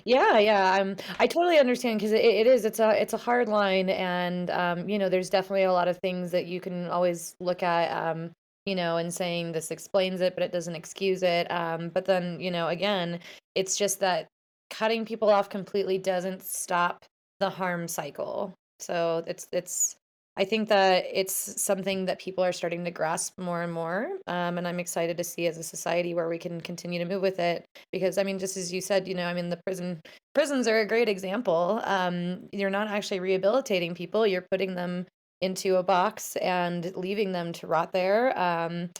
Yeah, yeah. Um, I totally understand because it, it is. It's a, it's a hard line. And, um, you know, there's definitely a lot of things that you can always look at, um, you know, and saying this explains it, but it doesn't excuse it. Um, but then, you know, again, it's just that cutting people off completely doesn't stop the harm cycle. So it's it's. I think that it's something that people are starting to grasp more and more. Um, and I'm excited to see as a society where we can continue to move with it. Because, I mean, just as you said, you know, I mean, the prison prisons are a great example. Um, you're not actually rehabilitating people. You're putting them into a box and leaving them to rot there. Um,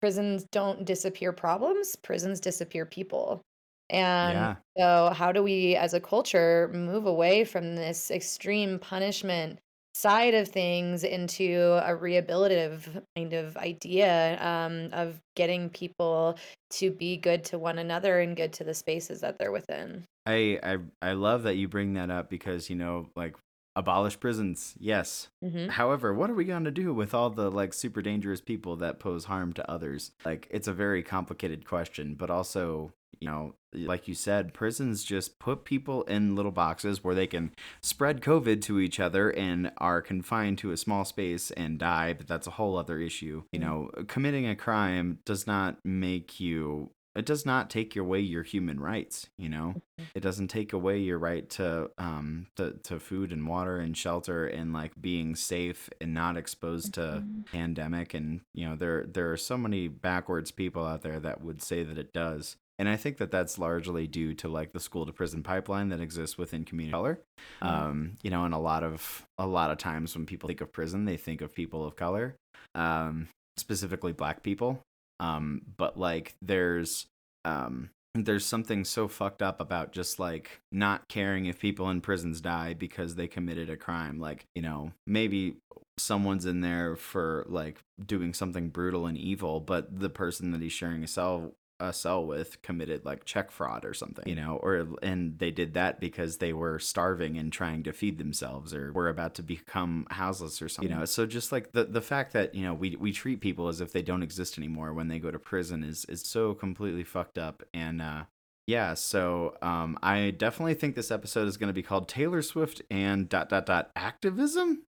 prisons don't disappear problems. Prisons disappear people. And yeah. so how do we as a culture move away from this extreme punishment side of things into a rehabilitative kind of idea um, of getting people to be good to one another and good to the spaces that they're within? I, I, I love that you bring that up because, you know, like abolish prisons. Yes. Mm-hmm. However, what are we going to do with all the like super dangerous people that pose harm to others? Like it's a very complicated question, but also, you know, like you said, prisons just put people in little boxes where they can spread COVID to each other and are confined to a small space and die. But that's a whole other issue. You know, committing a crime does not make you, it does not take away your human rights. You know, it doesn't take away your right to, um, to, to food and water and shelter and like being safe and not exposed to pandemic. And, you know, there, there are so many backwards people out there that would say that it does. And I think that that's largely due to like the school to prison pipeline that exists within community of color. Mm-hmm. Um, you know, and a lot of a lot of times when people think of prison, they think of people of color, um, specifically Black people. Um, but like there's um, there's something so fucked up about just like not caring if people in prisons die because they committed a crime. Like, you know, maybe someone's in there for like doing something brutal and evil, but the person that he's sharing a cell a cell with committed like check fraud or something, you know, or, and they did that because they were starving and trying to feed themselves or were about to become houseless or something, you know? So just like the, the fact that, you know, we, we treat people as if they don't exist anymore when they go to prison is, is so completely fucked up. And, uh, yeah, so, um, I definitely think this episode is going to be called Taylor Swift and dot, dot, dot activism.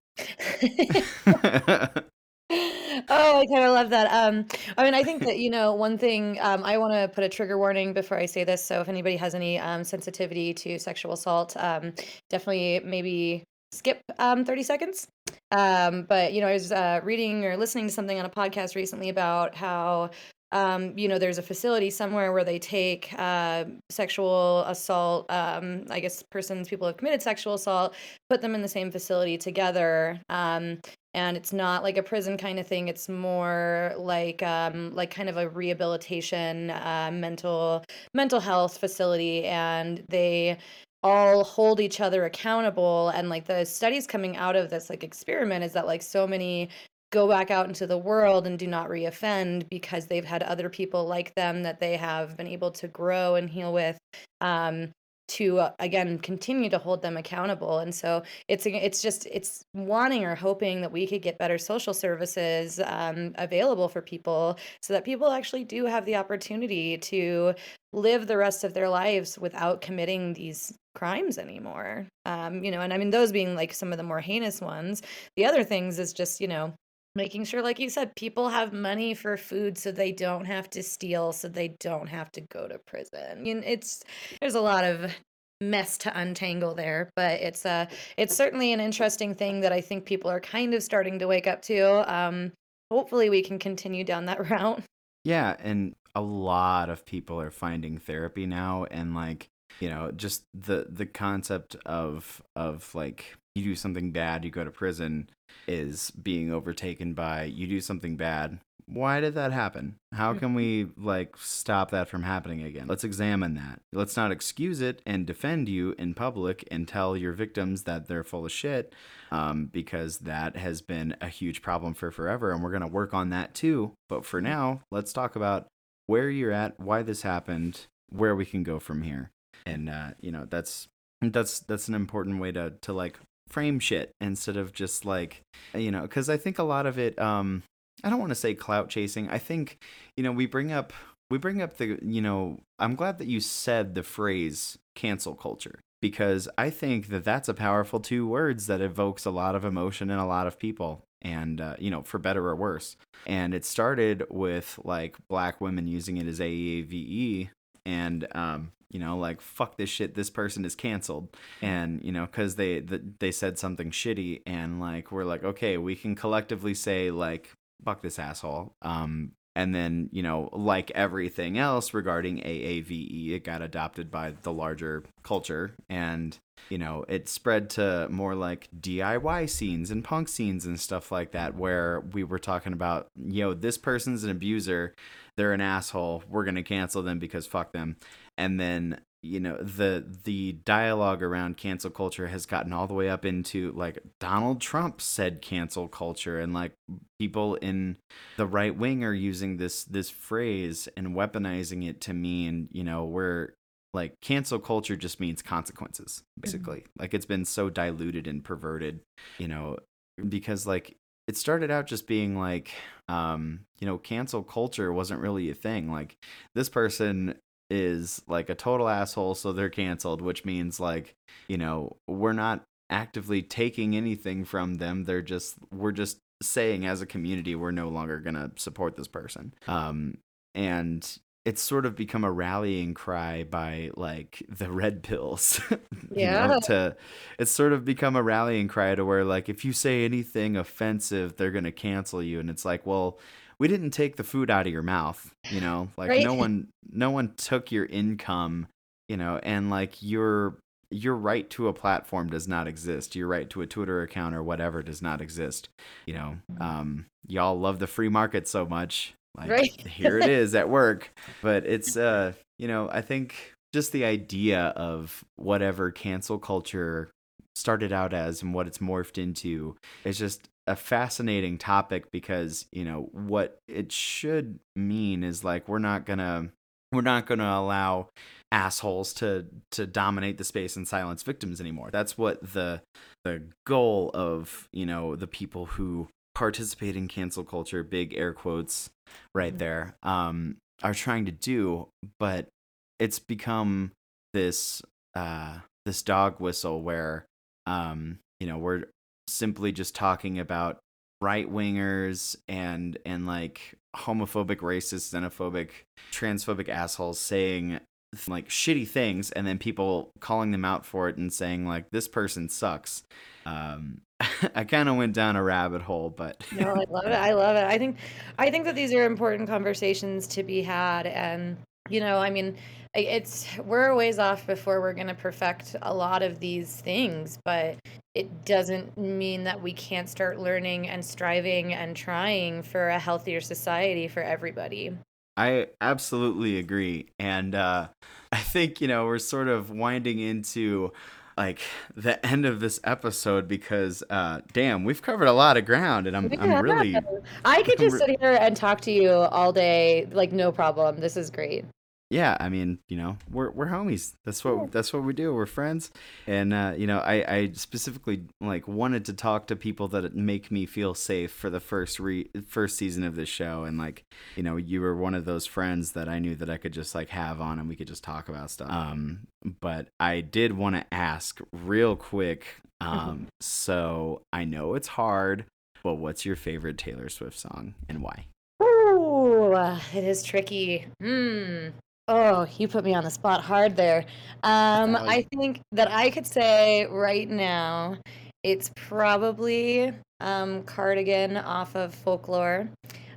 Oh, I kind of love that. Um, I mean, I think that, you know, one thing, um, I want to put a trigger warning before I say this. So if anybody has any um, sensitivity to sexual assault, um, definitely maybe skip um, thirty seconds. Um, but, you know, I was uh, reading or listening to something on a podcast recently about how, um, you know, there's a facility somewhere where they take uh, sexual assault, um, I guess persons, people who have committed sexual assault, put them in the same facility together. Um And it's not like a prison kind of thing. It's more like um, like kind of a rehabilitation, uh, mental mental health facility. And they all hold each other accountable. And like the studies coming out of this like experiment is that like so many go back out into the world and do not reoffend because they've had other people like them that they have been able to grow and heal with. Um, to, uh, again, continue to hold them accountable. And so it's it's just, it's wanting or hoping that we could get better social services um, available for people so that people actually do have the opportunity to live the rest of their lives without committing these crimes anymore. Um, you know, and I mean, those being like some of the more heinous ones. The other things is just, you know, making sure, like you said, people have money for food so they don't have to steal, so they don't have to go to prison. I mean, it's there's a lot of mess to untangle there, but it's uh, it's certainly an interesting thing that I think people are kind of starting to wake up to. Um, hopefully we can continue down that route. Yeah, and a lot of people are finding therapy now, and like, you know, just the, the concept of of like you do something bad, you go to prison, is being overtaken by you do something bad. Why did that happen? How can we like stop that from happening again? Let's examine that. Let's not excuse it and defend you in public and tell your victims that they're full of shit, um, because that has been a huge problem for forever. And we're going to work on that too. But for now, let's talk about where you're at, why this happened, where we can go from here. And, uh, you know, that's, that's, that's an important way to, to like, frame shit instead of just like, you know, because I think a lot of it, um, I don't want to say clout chasing. I think, you know, we bring up, we bring up the, you know, I'm glad that you said the phrase cancel culture, because I think that that's a powerful two words that evokes a lot of emotion in a lot of people. And, uh, you know, for better or worse. And it started with like Black women using it as A A V E. And um, you know, like, fuck this shit, this person is canceled. And, you know, because they, the, they said something shitty, and, like, we're like, okay, we can collectively say, like, fuck this asshole. Um, and then, you know, like everything else regarding A A V E, it got adopted by the larger culture, and, you know, it spread to more like D I Y scenes and punk scenes and stuff like that, where we were talking about, you know, this person's an abuser, they're an asshole, we're going to cancel them because fuck them. And then, you know, the the dialogue around cancel culture has gotten all the way up into, like, Donald Trump said cancel culture, and, like, people in the right wing are using this this phrase and weaponizing it to mean, you know, we're like, cancel culture just means consequences, basically. Mm-hmm. Like, it's been so diluted and perverted, you know, because, like, it started out just being like, um, you know, cancel culture wasn't really a thing. Like, this person is, like, a total asshole, so they're canceled, which means, like, you know, we're not actively taking anything from them. They're just, we're just saying as a community, we're no longer going to support this person. Um, and it's sort of become a rallying cry by, like, the red pills. Yeah. You know, to, it's sort of become a rallying cry to where, like, if you say anything offensive, they're going to cancel you. And it's like, well, we didn't take the food out of your mouth, you know, like, right? no one, no one took your income, you know, and, like, your, your right to a platform does not exist. Your right to a Twitter account or whatever does not exist. You know, um, y'all love the free market so much. Like, right? Here it is at work. But it's, uh, you know, I think just the idea of whatever cancel culture started out as and what it's morphed into is just a fascinating topic, because, you know, what it should mean is, like, we're not gonna we're not gonna allow assholes to to dominate the space and silence victims anymore. That's what the the goal of, you know, the people who participate in cancel culture, big air quotes right there, um, are trying to do. But it's become this uh, this dog whistle where, um, you know, we're simply just talking about right-wingers and and like homophobic, racist, xenophobic, transphobic assholes saying like shitty things, and then people calling them out for it and saying, like, this person sucks. Um, I kind of went down a rabbit hole, but no, I love it. I love it. I think I think that these are important conversations to be had, and, you know, I mean, it's, we're a ways off before we're going to perfect a lot of these things, but it doesn't mean that we can't start learning and striving and trying for a healthier society for everybody. I absolutely agree. And uh, I think, you know, we're sort of winding into, like, the end of this episode, because, uh, damn, we've covered a lot of ground, and I'm, yeah. I'm really... I could just sit here and talk to you all day, like, no problem. This is great. Yeah, I mean, you know, we're we're homies. That's what that's what we do. We're friends. And, uh, you know, I, I specifically, like, wanted to talk to people that make me feel safe for the first re- first season of this show. And, like, you know, you were one of those friends that I knew that I could just, like, have on, and we could just talk about stuff. Um, but I did want to ask real quick. Um, so I know it's hard, but what's your favorite Taylor Swift song and why? Ooh, it is tricky. Hmm. Oh, you put me on the spot hard there. Um, I think that I could say right now it's probably um, Cardigan off of Folklore.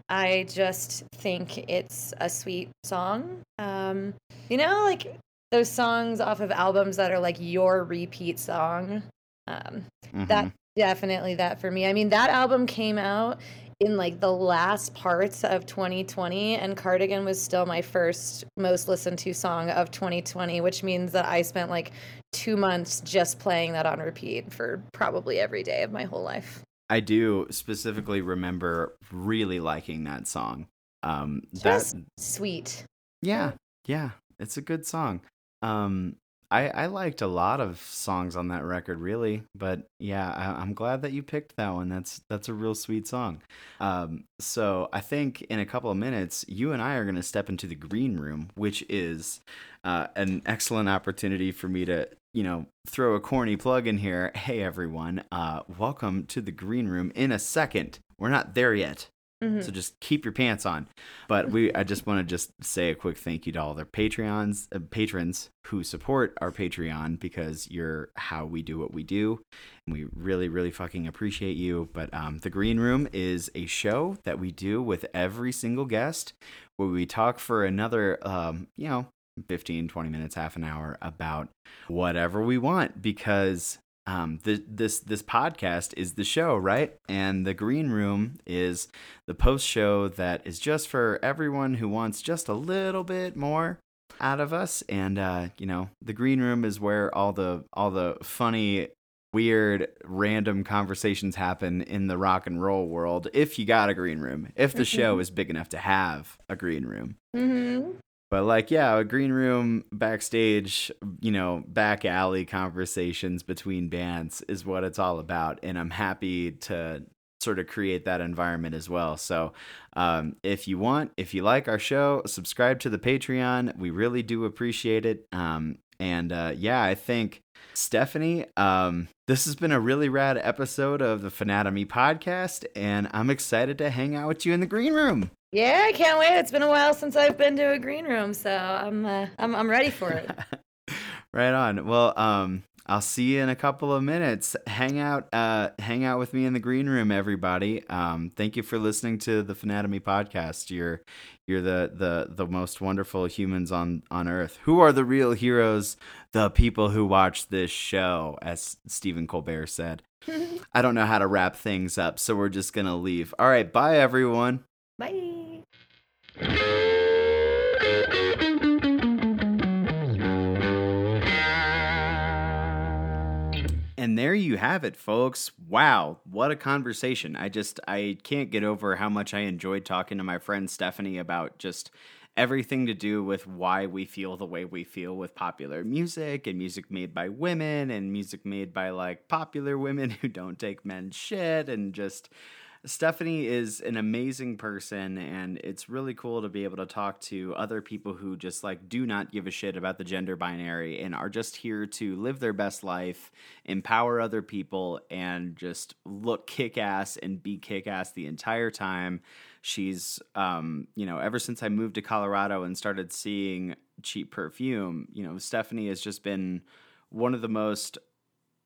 I just think it's a sweet song. Um, you know, like those songs off of albums that are like your repeat song. Um, mm-hmm. That definitely that for me. I mean, that album came out in like the last parts of twenty twenty, and Cardigan was still my first most listened to song of twenty twenty, which means that I spent like two months just playing that on repeat for probably every day of my whole life. I do specifically remember really liking that song. Um, just that, sweet. Yeah, yeah, it's a good song. Um, I, I liked a lot of songs on that record, really, but yeah, I, I'm glad that you picked that one. That's that's a real sweet song. Um, so I think in a couple of minutes, you and I are going to step into the green room, which is uh, an excellent opportunity for me to, you know, throw a corny plug in here. Hey, everyone, uh, welcome to the green room. In a second, we're not there yet. Mm-hmm. So just keep your pants on. But we, I just want to just say a quick thank you to all the Patreons, uh, patrons who support our Patreon, because you're how we do what we do. And we really, really fucking appreciate you. But um, The Green Room is a show that we do with every single guest where we talk for another, um, you know, fifteen, twenty minutes, half an hour about whatever we want, because Um, the, this this podcast is the show, right? And The Green Room is the post show that is just for everyone who wants just a little bit more out of us. And uh, you know, The Green Room is where all the all the funny, weird, random conversations happen in the rock and roll world. If you got a green room, if the mm-hmm. show is big enough to have a green room. Mm-hmm. But like, yeah, a green room, backstage, you know, back alley conversations between bands is what it's all about. And I'm happy to sort of create that environment as well. So um, if you want, if you like our show, subscribe to the Patreon. We really do appreciate it. Um, and uh, yeah, I think, Stephanie, um, this has been a really rad episode of the Fanatomy Podcast, and I'm excited to hang out with you in the green room. Yeah, I can't wait. It's been a while since I've been to a green room, so I'm uh, I'm I'm ready for it. Right on. Well, um, I'll see you in a couple of minutes. Hang out, uh, hang out with me in the green room, everybody. Um, thank you for listening to the Fanatomy Podcast. You're you're the the the most wonderful humans on on earth. Who are the real heroes? The people who watch this show, as Stephen Colbert said. I don't know how to wrap things up, so we're just gonna leave. All right, bye everyone. Bye. And there you have it, folks. Wow, what a conversation. I just, I can't get over how much I enjoyed talking to my friend Stephanie about just everything to do with why we feel the way we feel with popular music and music made by women and music made by like popular women who don't take men's shit. And just, Stephanie is an amazing person, and it's really cool to be able to talk to other people who just like do not give a shit about the gender binary and are just here to live their best life, empower other people, and just look kick-ass and be kick-ass the entire time. She's, um, you know, ever since I moved to Colorado and started seeing Cheap Perfume, you know, Stephanie has just been one of the most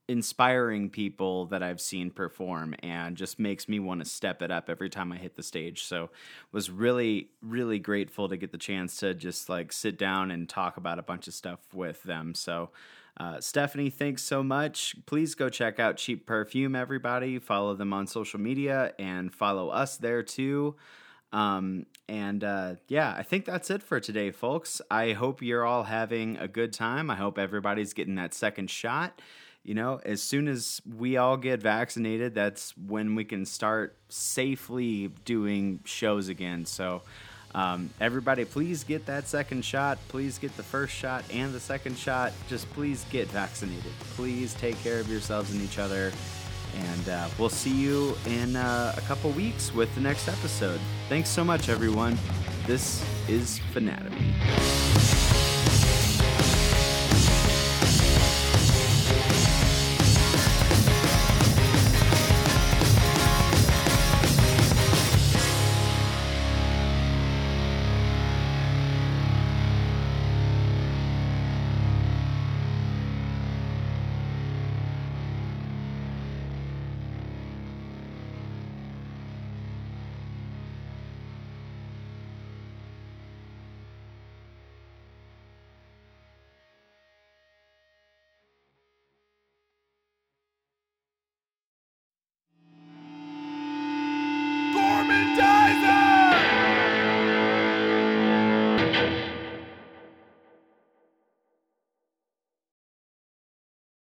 inspiring people that I've seen perform, and just makes me want to step it up every time I hit the stage. So was really, really grateful to get the chance to just like sit down and talk about a bunch of stuff with them. So uh, Stephanie, thanks so much. Please go check out Cheap Perfume, everybody. Follow them on social media and follow us there too. Um, and, uh, yeah, I think that's it for today, folks. I hope you're all having a good time. I hope everybody's getting that second shot. You know, as soon as we all get vaccinated, that's when we can start safely doing shows again. So um, everybody, please get that second shot. Please get the first shot and the second shot. Just please get vaccinated. Please take care of yourselves and each other. And uh, we'll see you in uh, a couple weeks with the next episode. Thanks so much, everyone. This is Fanatomy.